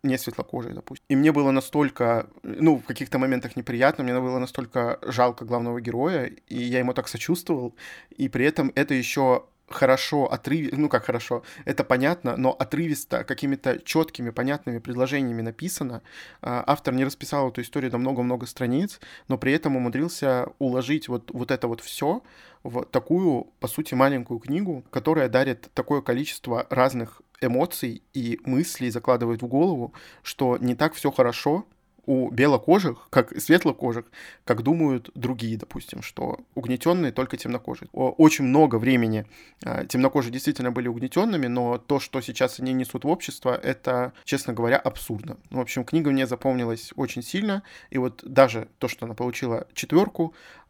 не светлокожие, допустим. И мне было настолько, в каких-то моментах неприятно, мне было настолько жалко главного героя, и я ему так сочувствовал, и при этом это еще хорошо, это понятно, но отрывисто, какими-то четкими, понятными предложениями написано. Автор не расписал эту историю на много-много страниц, но при этом умудрился уложить вот это вот все в такую, по сути, маленькую книгу, которая дарит такое количество разных эмоций и мыслей, закладывает в голову, что не так все хорошо, у белокожих, как светлокожих, как думают другие, допустим, что угнетенные только темнокожие. Очень много времени темнокожие действительно были угнетенными, но то, что сейчас они несут в общество, это, честно говоря, абсурдно. В общем, книга мне запомнилась очень сильно, и вот даже то, что она получила 4,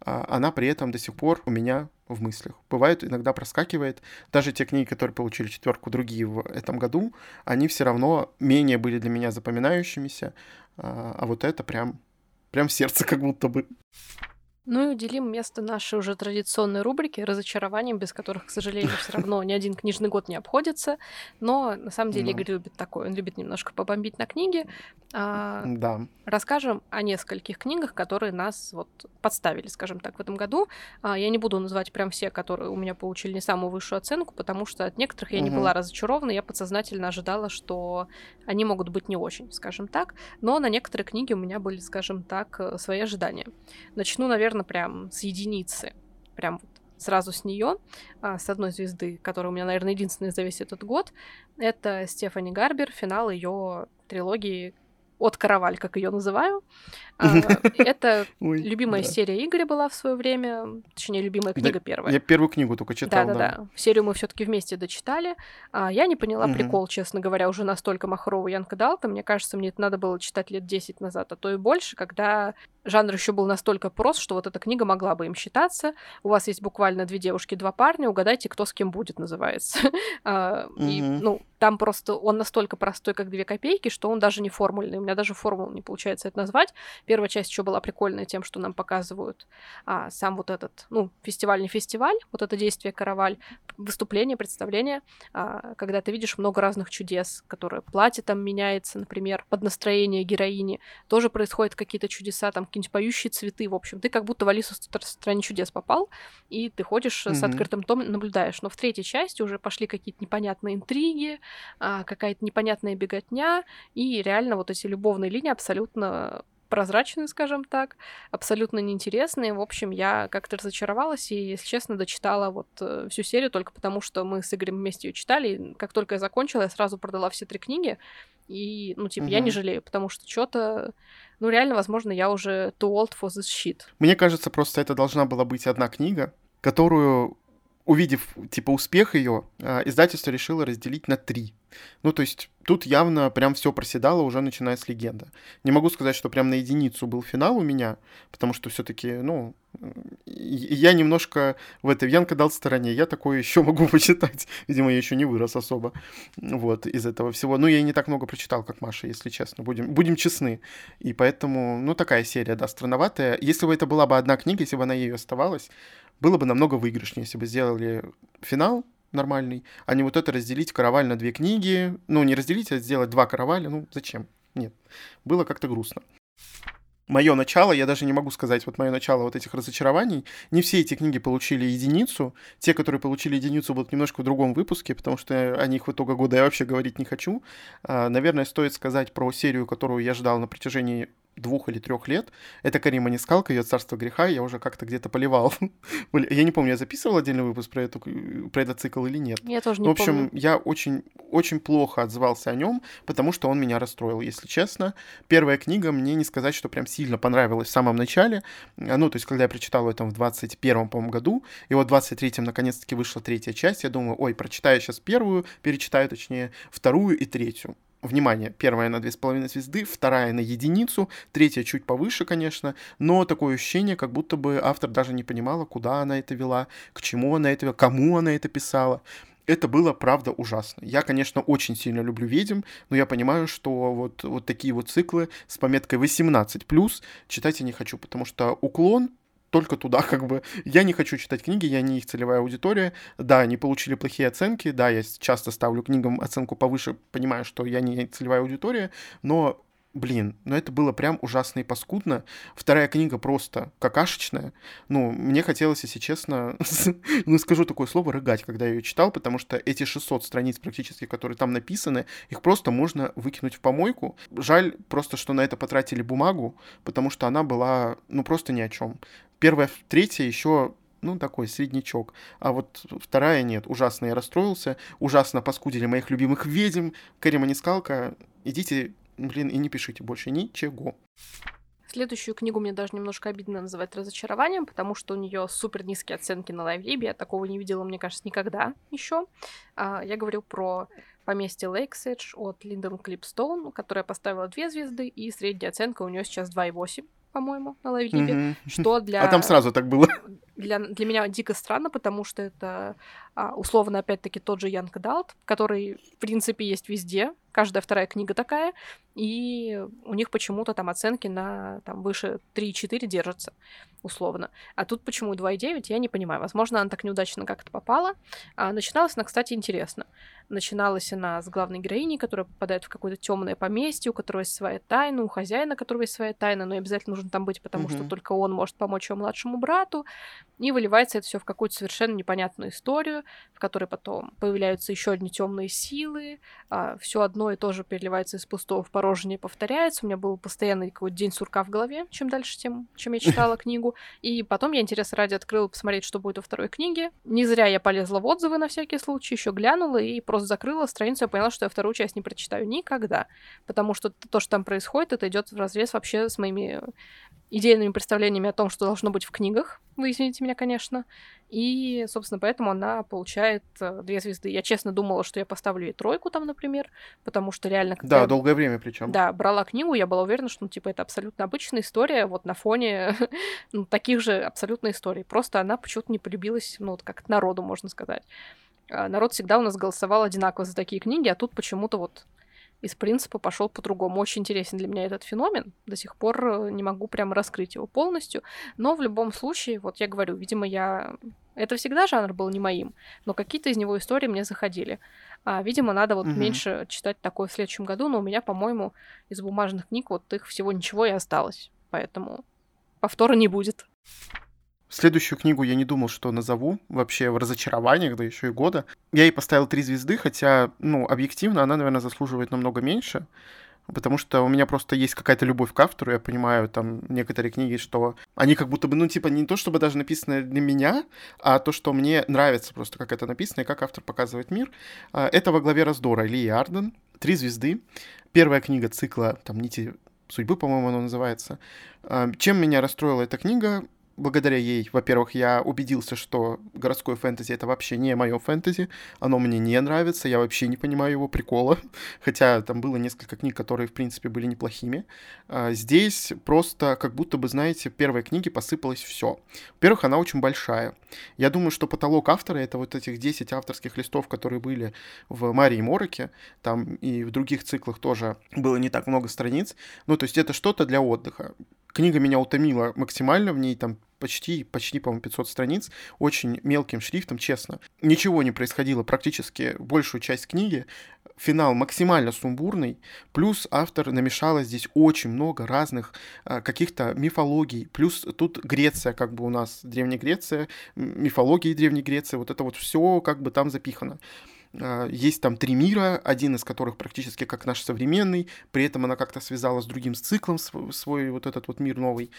она при этом до сих пор у меня в мыслях. Бывает, иногда проскакивает. Даже те книги, которые получили 4, другие в этом году, они все равно менее были для меня запоминающимися. А вот это прям сердце как будто бы. Ну и уделим место нашей уже традиционной рубрике разочарованиям, без которых, к сожалению, все равно ни один книжный год не обходится. Но на самом деле Игорь любит такое. Он любит немножко побомбить на книги. Да. Расскажем о нескольких книгах, которые нас вот подставили, скажем так, в этом году. Я не буду называть прям все, которые у меня получили не самую высшую оценку, потому что от некоторых я не была разочарована. Я подсознательно ожидала, что они могут быть не очень, скажем так. Но на некоторые книги у меня были, скажем так, свои ожидания. Начну, наверное, прям с единицы, прям вот сразу с нее, с одной звезды, которая у меня, наверное, единственная за весь этот год. Это Стефани Гарбер, финал ее трилогии «От Караваль», как ее называю. Это любимая серия Игоря была в свое время, точнее, любимая книга первая. Я первую книгу только читала. Да-да-да, серию мы все-таки вместе дочитали. Я не поняла прикол, честно говоря, уже настолько махровый Янка Далта. Мне кажется, мне это надо было читать лет 10 назад, а то и больше, когда жанр еще был настолько прост, что вот эта книга могла бы им считаться. У вас есть буквально 2 девушки, 2 парня, угадайте, кто с кем будет, называется. И, ну, там просто он настолько простой, как 2 копейки, что он даже не формульный. У меня даже формулу не получается это назвать. Первая часть еще была прикольная тем, что нам показывают сам вот этот, ну, фестивальный фестиваль, вот это действие «Караваль», выступление, представление, когда ты видишь много разных чудес, которые платье там меняется, например, под настроение героини. Тоже происходят какие-то чудеса, там какие-нибудь поющие цветы, в общем. Ты как будто в Алису в стране чудес попал, и ты ходишь с открытым томом, наблюдаешь. Но в третьей части уже пошли какие-то непонятные интриги, какая-то непонятная беготня, и реально вот эти любовные линии абсолютно прозрачные, скажем так, абсолютно неинтересные. В общем, я как-то разочаровалась и, если честно, дочитала вот всю серию только потому, что мы с Игорем вместе ее читали. И как только я закончила, я сразу продала все 3 книги. И, ну, типа, я не жалею, потому что что-то... Ну, реально, возможно, я уже too old for this shit. Мне кажется, просто это должна была быть одна книга, которую, увидев, типа, успех ее, издательство решило разделить на 3. Ну, то есть, тут явно прям все проседало, уже начиная с «Легенда». Не могу сказать, что прям на единицу был финал у меня, потому что все-таки, ну, я немножко в этой Янка дал стороне, я такое еще могу почитать. Видимо, я еще не вырос особо вот из этого всего. Ну, я и не так много прочитал, как Маша, если честно, будем честны. И поэтому, ну, такая серия, да, странноватая. Если бы это была бы одна книга, если бы она ею оставалась, было бы намного выигрышнее, если бы сделали финал нормальный, а не вот это разделить «Караваль» на 2 книги. Ну, не разделить, а сделать 2 караваля. Ну, зачем? Нет. Было как-то грустно. Мое начало, я даже не могу сказать, вот мое начало вот этих разочарований. Не все эти книги получили единицу. Те, которые получили единицу, будут немножко в другом выпуске, потому что о них в итоге года я вообще говорить не хочу. Наверное, стоит сказать про серию, которую я ждал на протяжении 2 или 3 лет. Это Карима Нискалка, ее «Царство греха». Я уже как-то где-то поливал. Я не помню, я записывал отдельный выпуск про этот цикл или нет. Я тоже не помню. В общем, я очень плохо отзывался о нем, потому что он меня расстроил, если честно. Первая книга, мне не сказать, что прям сильно понравилась в самом начале. Ну, то есть, когда я прочитал ее там в 21-м, по-моему, году, и вот в 23-м наконец-таки вышла 3-я часть, я думаю, ой, прочитаю сейчас перечитаю, 2-ю и 3-ю. Внимание, 1 на 2,5 звезды, 2 на 1, 3 чуть повыше, конечно, но такое ощущение, как будто бы автор даже не понимала, куда она это вела, к чему она это вела, кому она это писала. Это было, правда, ужасно. Я, конечно, очень сильно люблю «Ведьм», но я понимаю, что вот такие вот циклы с пометкой 18+, читать я не хочу, потому что уклон только туда, как бы. Я не хочу читать книги, я не их целевая аудитория. Да, они получили плохие оценки, да, я часто ставлю книгам оценку повыше, понимаю, что я не целевая аудитория, но, блин, ну это было прям ужасно и паскудно. 2 книга просто какашечная. Ну, мне хотелось, если честно, ну, скажу такое слово, рыгать, когда я ее читал, потому что эти 600 страниц практически, которые там написаны, их просто можно выкинуть в помойку. Жаль просто, что на это потратили бумагу, потому что она была, ну, просто ни о чем. 1-я, 3-я еще, ну, такой среднячок. А вот 2-я нет. Ужасно я расстроился. Ужасно паскудили моих любимых ведьм. Карима Нискалка, идите блин, и не пишите больше ничего. Следующую книгу мне даже немножко обидно называть разочарованием, потому что у нее супер низкие оценки на Лайвлибе. Я такого не видела, мне кажется, никогда еще. Я говорю про поместье Лейксидж от Линдон Клипстоун, которая поставила 2 звезды, и средняя оценка у нее сейчас 2,8, по-моему, на Лайвлибе. Что для... А там сразу так было. Для меня дико странно, потому что это условно, опять-таки, тот же Young Adult, который, в принципе, есть везде. Каждая вторая книга такая, и у них почему-то там оценки на там, выше 3,4 держатся, условно. А тут почему 2,9, я не понимаю. Возможно, она так неудачно как-то попала. А начиналась она, кстати, интересно. Начиналась она с главной героини, которая попадает в какое-то темное поместье, у которого есть своя тайна, у хозяина, у которого есть своя тайна, но обязательно нужно там быть, потому что только он может помочь ее младшему брату. И выливается это все в какую-то совершенно непонятную историю, в которой потом появляются еще одни темные силы, все одно и тоже переливается из пустого в порожнее, повторяется. У меня был постоянный какой-то день сурка в голове, чем дальше, тем, чем я читала книгу. И потом я интерес ради открыла посмотреть, что будет во второй книге. Не зря я полезла в отзывы на всякий случай, еще глянула и просто закрыла страницу. Я поняла, что я вторую часть не прочитаю никогда, потому что то, что там происходит, это идет вразрез вообще с моими идейными представлениями о том, что должно быть в книгах. Вы извините меня, конечно. И, собственно, поэтому она получает 2 звезды. Я честно думала, что я поставлю ей 3 там, например, потому что реально... Да, долгое время причем. Да, брала книгу, я была уверена, что, ну, типа, это абсолютно обычная история, вот на фоне ну, таких же абсолютно историй. Просто она почему-то не полюбилась, ну, вот как народу, можно сказать. Народ всегда у нас голосовал одинаково за такие книги, а тут почему-то вот из принципа пошел по-другому. Очень интересен для меня этот феномен. До сих пор не могу прям раскрыть его полностью. Но в любом случае, вот я говорю, видимо, я... Это всегда жанр был не моим, но какие-то из него истории мне заходили. Видимо, надо вот меньше читать такое в следующем году, но у меня, по-моему, из бумажных книг вот их всего ничего и осталось. Поэтому повтора не будет. Следующую книгу я не думал, что назову вообще в разочарованиях, да еще и года. Я ей поставил 3 звезды, хотя, ну, объективно она, наверное, заслуживает намного меньше, потому что у меня просто есть какая-то любовь к автору, я понимаю там некоторые книги, что они как будто бы, ну, типа, не то чтобы даже написаны для меня, а то, что мне нравится просто, как это написано и как автор показывает мир. Это «Во главе раздора» Лии Арден, 3 звезды. Первая книга цикла, там, «Нити судьбы», по-моему, она называется. Чем меня расстроила эта книга? Благодаря ей, во-первых, я убедился, что городское фэнтези — это вообще не мое фэнтези, оно мне не нравится, я вообще не понимаю его прикола, хотя там было несколько книг, которые, в принципе, были неплохими. Здесь просто, как будто бы, знаете, в первой книге посыпалось все. Во-первых, она очень большая. Я думаю, что потолок автора — это вот этих 10 авторских листов, которые были в «Марии Мороке», там и в других циклах тоже было не так много страниц, ну, то есть это что-то для отдыха. Книга меня утомила максимально, в ней там почти, по-моему, 500 страниц, очень мелким шрифтом, честно. Ничего не происходило практически большую часть книги. Финал максимально сумбурный, плюс автор намешала здесь очень много разных каких-то мифологий, плюс тут Греция, как бы у нас Древняя Греция, мифологии Древней Греции, вот это вот все как бы там запихано. Есть там 3 мира, один из которых практически как наш современный, при этом она как-то связала с другим циклом свой вот этот вот мир новый.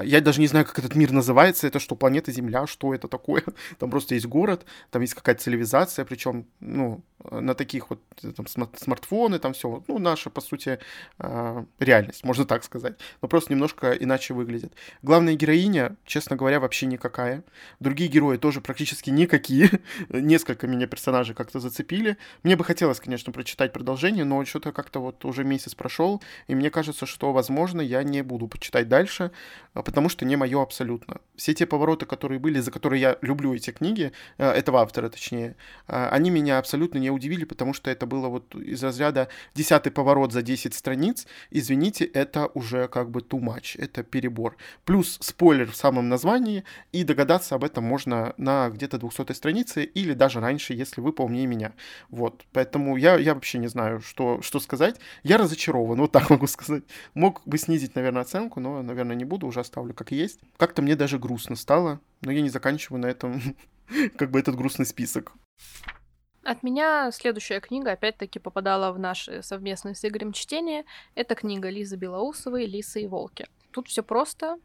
Я даже не знаю, как этот мир называется, это что, планета Земля, что это такое? Там просто есть город, там есть какая-то цивилизация, причем, ну, на таких вот там, смартфоны, там все, ну, наша, по сути, реальность, можно так сказать, но просто немножко иначе выглядит. Главная героиня, честно говоря, вообще никакая. Другие герои тоже практически никакие. Несколько меня персонажей как-то зацепили. Мне бы хотелось, конечно, прочитать продолжение, но что-то как-то вот уже месяц прошел, и мне кажется, что, возможно, я не буду почитать дальше, потому что не мое абсолютно. Все те повороты, которые были, за которые я люблю эти книги, этого автора, точнее, они меня абсолютно не удивили, потому что это было вот из разряда 10-й поворот за 10 страниц. Извините, это уже как бы too much, это перебор. Плюс спойлер в самом названии, и догадаться об этом можно на где-то 200-й странице или даже раньше, если вы поумнее меня. Вот, поэтому я вообще не знаю, что сказать. Я разочарован, вот так могу сказать. Мог бы снизить, наверное, оценку, но, наверное, не буду, уже оставлю как есть. Как-то мне даже грустно стало, но я не заканчиваю на этом как бы этот грустный список. От меня следующая книга, опять-таки, попадала в наши совместные с Игорем чтения. Это книга Лизы Белоусовой «Лисы и волки». Тут все просто.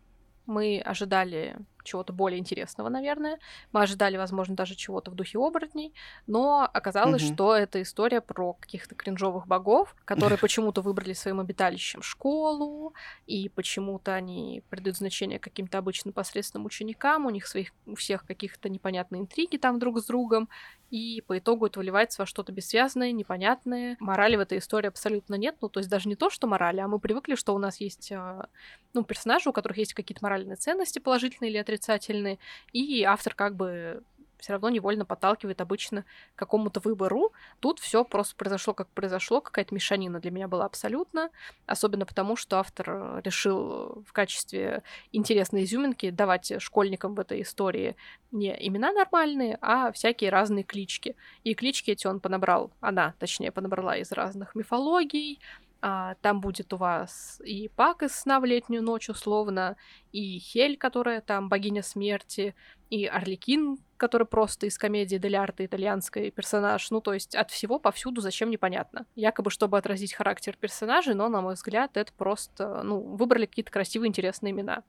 Мы ожидали чего-то более интересного, наверное. Мы ожидали, возможно, даже чего-то в духе оборотней, но оказалось, что это история про каких-то кринжовых богов, которые почему-то выбрали своим обиталищем школу, и почему-то они придают значение каким-то обычным посредственным ученикам, у них своих, у всех каких-то непонятные интриги там друг с другом, и по итогу это выливается во что-то бессвязное, непонятное. Морали в этой истории абсолютно нет, ну, то есть даже не то, что морали, а мы привыкли, что у нас есть, ну, персонажи, у которых есть какие-то моральные ценности, положительные или отрицательные, и автор как бы все равно невольно подталкивает обычно к какому-то выбору. Тут все просто произошло, какая-то мешанина для меня была абсолютно, особенно потому, что автор решил в качестве интересной изюминки давать школьникам в этой истории не имена нормальные, а всякие разные клички. И клички эти он понабрал, она понабрала из разных мифологий. Там будет у вас и Пак из «Сна в летнюю ночь», условно, и Хель, которая там богиня смерти, и Арлекин, который просто из комедии дель арте итальянской персонаж. Ну, то есть от всего повсюду зачем непонятно. Якобы, чтобы отразить характер персонажей, но, на мой взгляд, это просто, ну, выбрали какие-то красивые, интересные имена.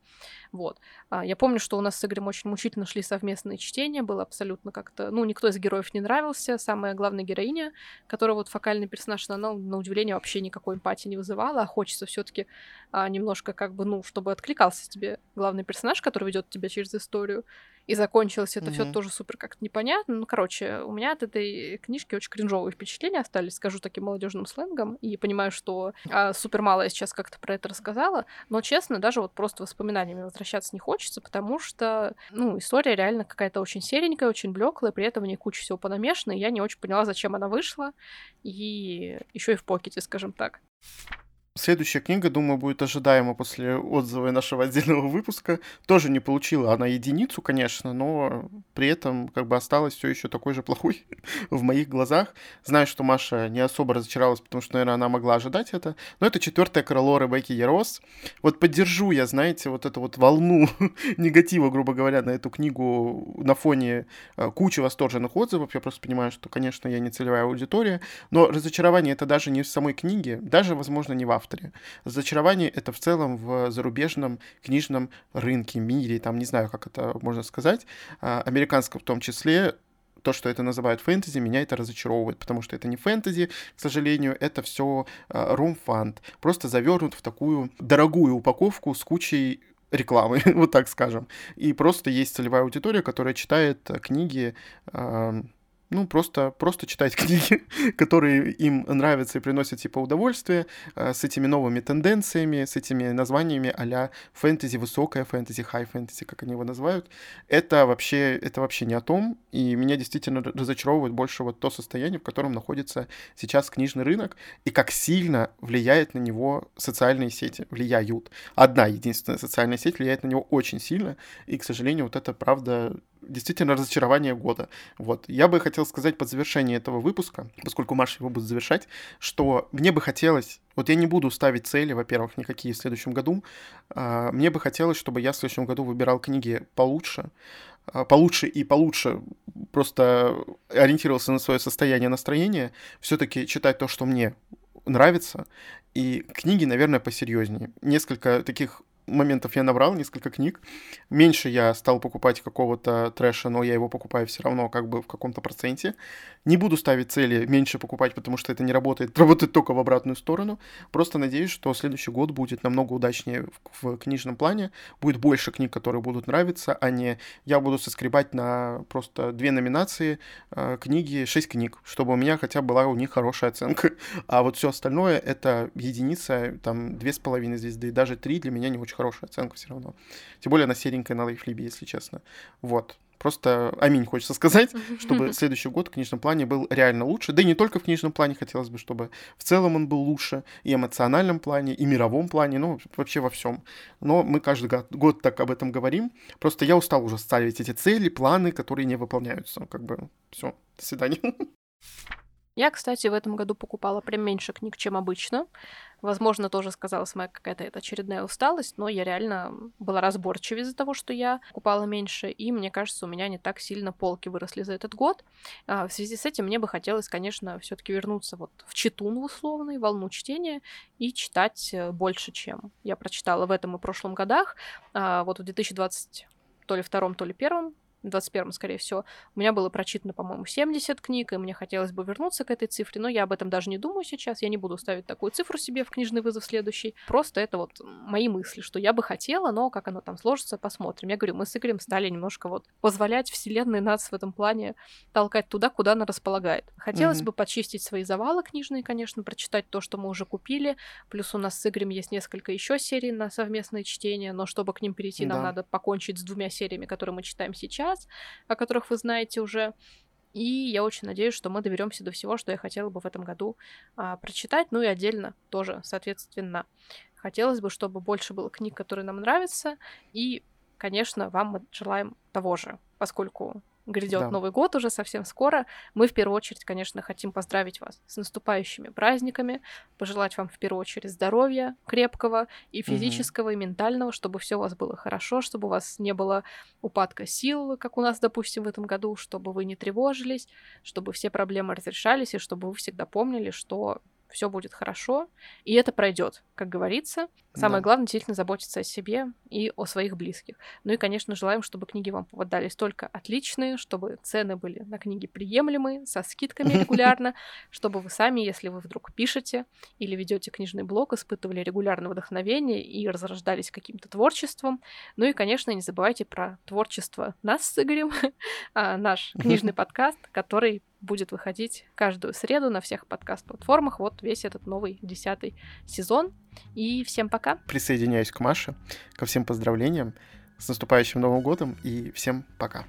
Вот. Я помню, что у нас с Игорем очень мучительно шли совместные чтения, было абсолютно как-то... Ну, никто из героев не нравился. Самая главная героиня, которая вот фокальный персонаж, она, на удивление, вообще никакой эмпатии не вызывала, а хочется все-таки немножко как бы, ну, чтобы откликался тебе главный персонаж, который ведет тебя через историю. И закончилось это все тоже супер как-то непонятно. Ну, короче, у меня от этой книжки очень кринжовые впечатления остались, скажу таким молодежным сленгом, и понимаю, что супер мало я сейчас как-то про это рассказала, но, честно, даже вот просто воспоминаниями возвращаться не хочется, потому что, ну, история реально какая-то очень серенькая, очень блеклая, при этом у нее куча всего понамешана, и я не очень поняла, зачем она вышла, и еще и в покете, скажем так. Следующая книга, думаю, будет ожидаема после отзыва нашего отдельного выпуска. Тоже не получила она единицу, конечно, но при этом как бы осталась все еще такой же плохой в моих глазах. Знаю, что Маша не особо разочаровалась, потому что, наверное, она могла ожидать это. Но это четвертое крыло Ребекки Ярос. Вот поддержу я, знаете, вот эту вот волну негатива, грубо говоря, на эту книгу на фоне кучи восторженных отзывов. Я просто понимаю, что, конечно, я не целевая аудитория, но разочарование это даже не в самой книге, даже, возможно, не в авторе. Разочарование — это в целом в зарубежном книжном рынке, мире, там, не знаю, как это можно сказать, американском в том числе. То, что это называют фэнтези, меня это разочаровывает, потому что это не фэнтези, к сожалению, это все рум-фанд, просто завернут в такую дорогую упаковку с кучей рекламы, вот так скажем. И просто есть целевая аудитория, которая читает книги... Ну, просто читать книги, которые им нравятся и приносят, типа, удовольствие, с этими новыми тенденциями, с этими названиями а-ля фэнтези, высокая фэнтези, хай фэнтези, как они его называют. Это вообще не о том, и меня действительно разочаровывает больше вот то состояние, в котором находится сейчас книжный рынок, и как сильно влияет на него социальные сети, влияют. Одна единственная социальная сеть влияет на него очень сильно, и, к сожалению, вот это, правда, действительно разочарование года. Вот. Я бы хотел сказать под завершение этого выпуска, поскольку Маша его будет завершать, что мне бы хотелось... Вот я не буду ставить цели, во-первых, никакие в следующем году. Мне бы хотелось, чтобы я в следующем году выбирал книги получше, просто ориентировался на свое состояние, настроение, все-таки читать то, что мне нравится, и книги, наверное, посерьезнее. Несколько таких моментов я набрал, несколько книг. Меньше я стал покупать какого-то трэша, но я его покупаю все равно как бы в каком-то проценте. Не буду ставить цели меньше покупать, потому что это не работает. Работает только в обратную сторону. Просто надеюсь, что следующий год будет намного удачнее в книжном плане. Будет больше книг, которые будут нравиться, а не я буду соскребать на просто 2 номинации книги, 6 книг, чтобы у меня хотя бы была у них хорошая оценка. А вот все остальное — это единица, там, 2,5 звезды, даже 3 для меня не очень хорошая оценка все равно. Тем более она серенькая на лайфлибе, если честно. Вот. Просто аминь хочется сказать, чтобы следующий год в книжном плане был реально лучше. Да и не только в книжном плане, хотелось бы, чтобы в целом он был лучше. И эмоциональном плане, и мировом плане, ну, вообще во всем. Но мы каждый год так об этом говорим. Просто я устал уже ставить эти цели, планы, которые не выполняются. Как бы все, до свидания. Я, кстати, в этом году покупала прям меньше книг, чем обычно. Возможно, тоже сказалась моя какая-то очередная усталость, но я реально была разборчивее из-за того, что я покупала меньше, и, мне кажется, у меня не так сильно полки выросли за этот год. В связи с этим мне бы хотелось, конечно, все-таки вернуться вот в читун условный, волну чтения, и читать больше, чем я прочитала в этом и прошлом годах. Вот в 2020 то ли втором, то ли первом, 21-м, скорее всего, у меня было прочитано, по-моему, 70 книг, и мне хотелось бы вернуться к этой цифре, но я об этом даже не думаю сейчас, я не буду ставить такую цифру себе в книжный вызов следующий, просто это вот мои мысли, что я бы хотела, но как оно там сложится, посмотрим. Я говорю, мы с Игорем стали немножко вот позволять вселенной нас в этом плане толкать туда, куда она располагает. Хотелось бы почистить свои завалы книжные, конечно, прочитать то, что мы уже купили, плюс у нас с Игорем есть несколько еще серий на совместное чтение, но чтобы к ним перейти, нам надо покончить с двумя сериями, которые мы читаем сейчас, о которых вы знаете уже. И я очень надеюсь, что мы доберемся до всего, что я хотела бы в этом году прочитать. Ну и отдельно тоже, соответственно. Хотелось бы, чтобы больше было книг, которые нам нравятся. И, конечно, вам мы желаем того же, поскольку грядет Новый год уже совсем скоро. Мы в первую очередь, конечно, хотим поздравить вас с наступающими праздниками, пожелать вам в первую очередь здоровья крепкого и физического, и ментального, чтобы все у вас было хорошо, чтобы у вас не было упадка сил, как у нас, допустим, в этом году, чтобы вы не тревожились, чтобы все проблемы разрешались, и чтобы вы всегда помнили, что все будет хорошо, и это пройдет, как говорится. Самое главное, действительно заботиться о себе и о своих близких. Ну и, конечно, желаем, чтобы книги вам попадались только отличные, чтобы цены были на книги приемлемые, со скидками регулярно, чтобы вы сами, если вы вдруг пишете или ведете книжный блог, испытывали регулярное вдохновение и разрождались каким-то творчеством. Ну и, конечно, не забывайте про творчество нас с Игорем, наш книжный подкаст, который будет выходить каждую среду на всех подкаст-платформах. Вот весь этот новый 10-й сезон. И всем пока. Присоединяюсь к Маше. Ко всем поздравлениям. С наступающим Новым годом. И всем пока.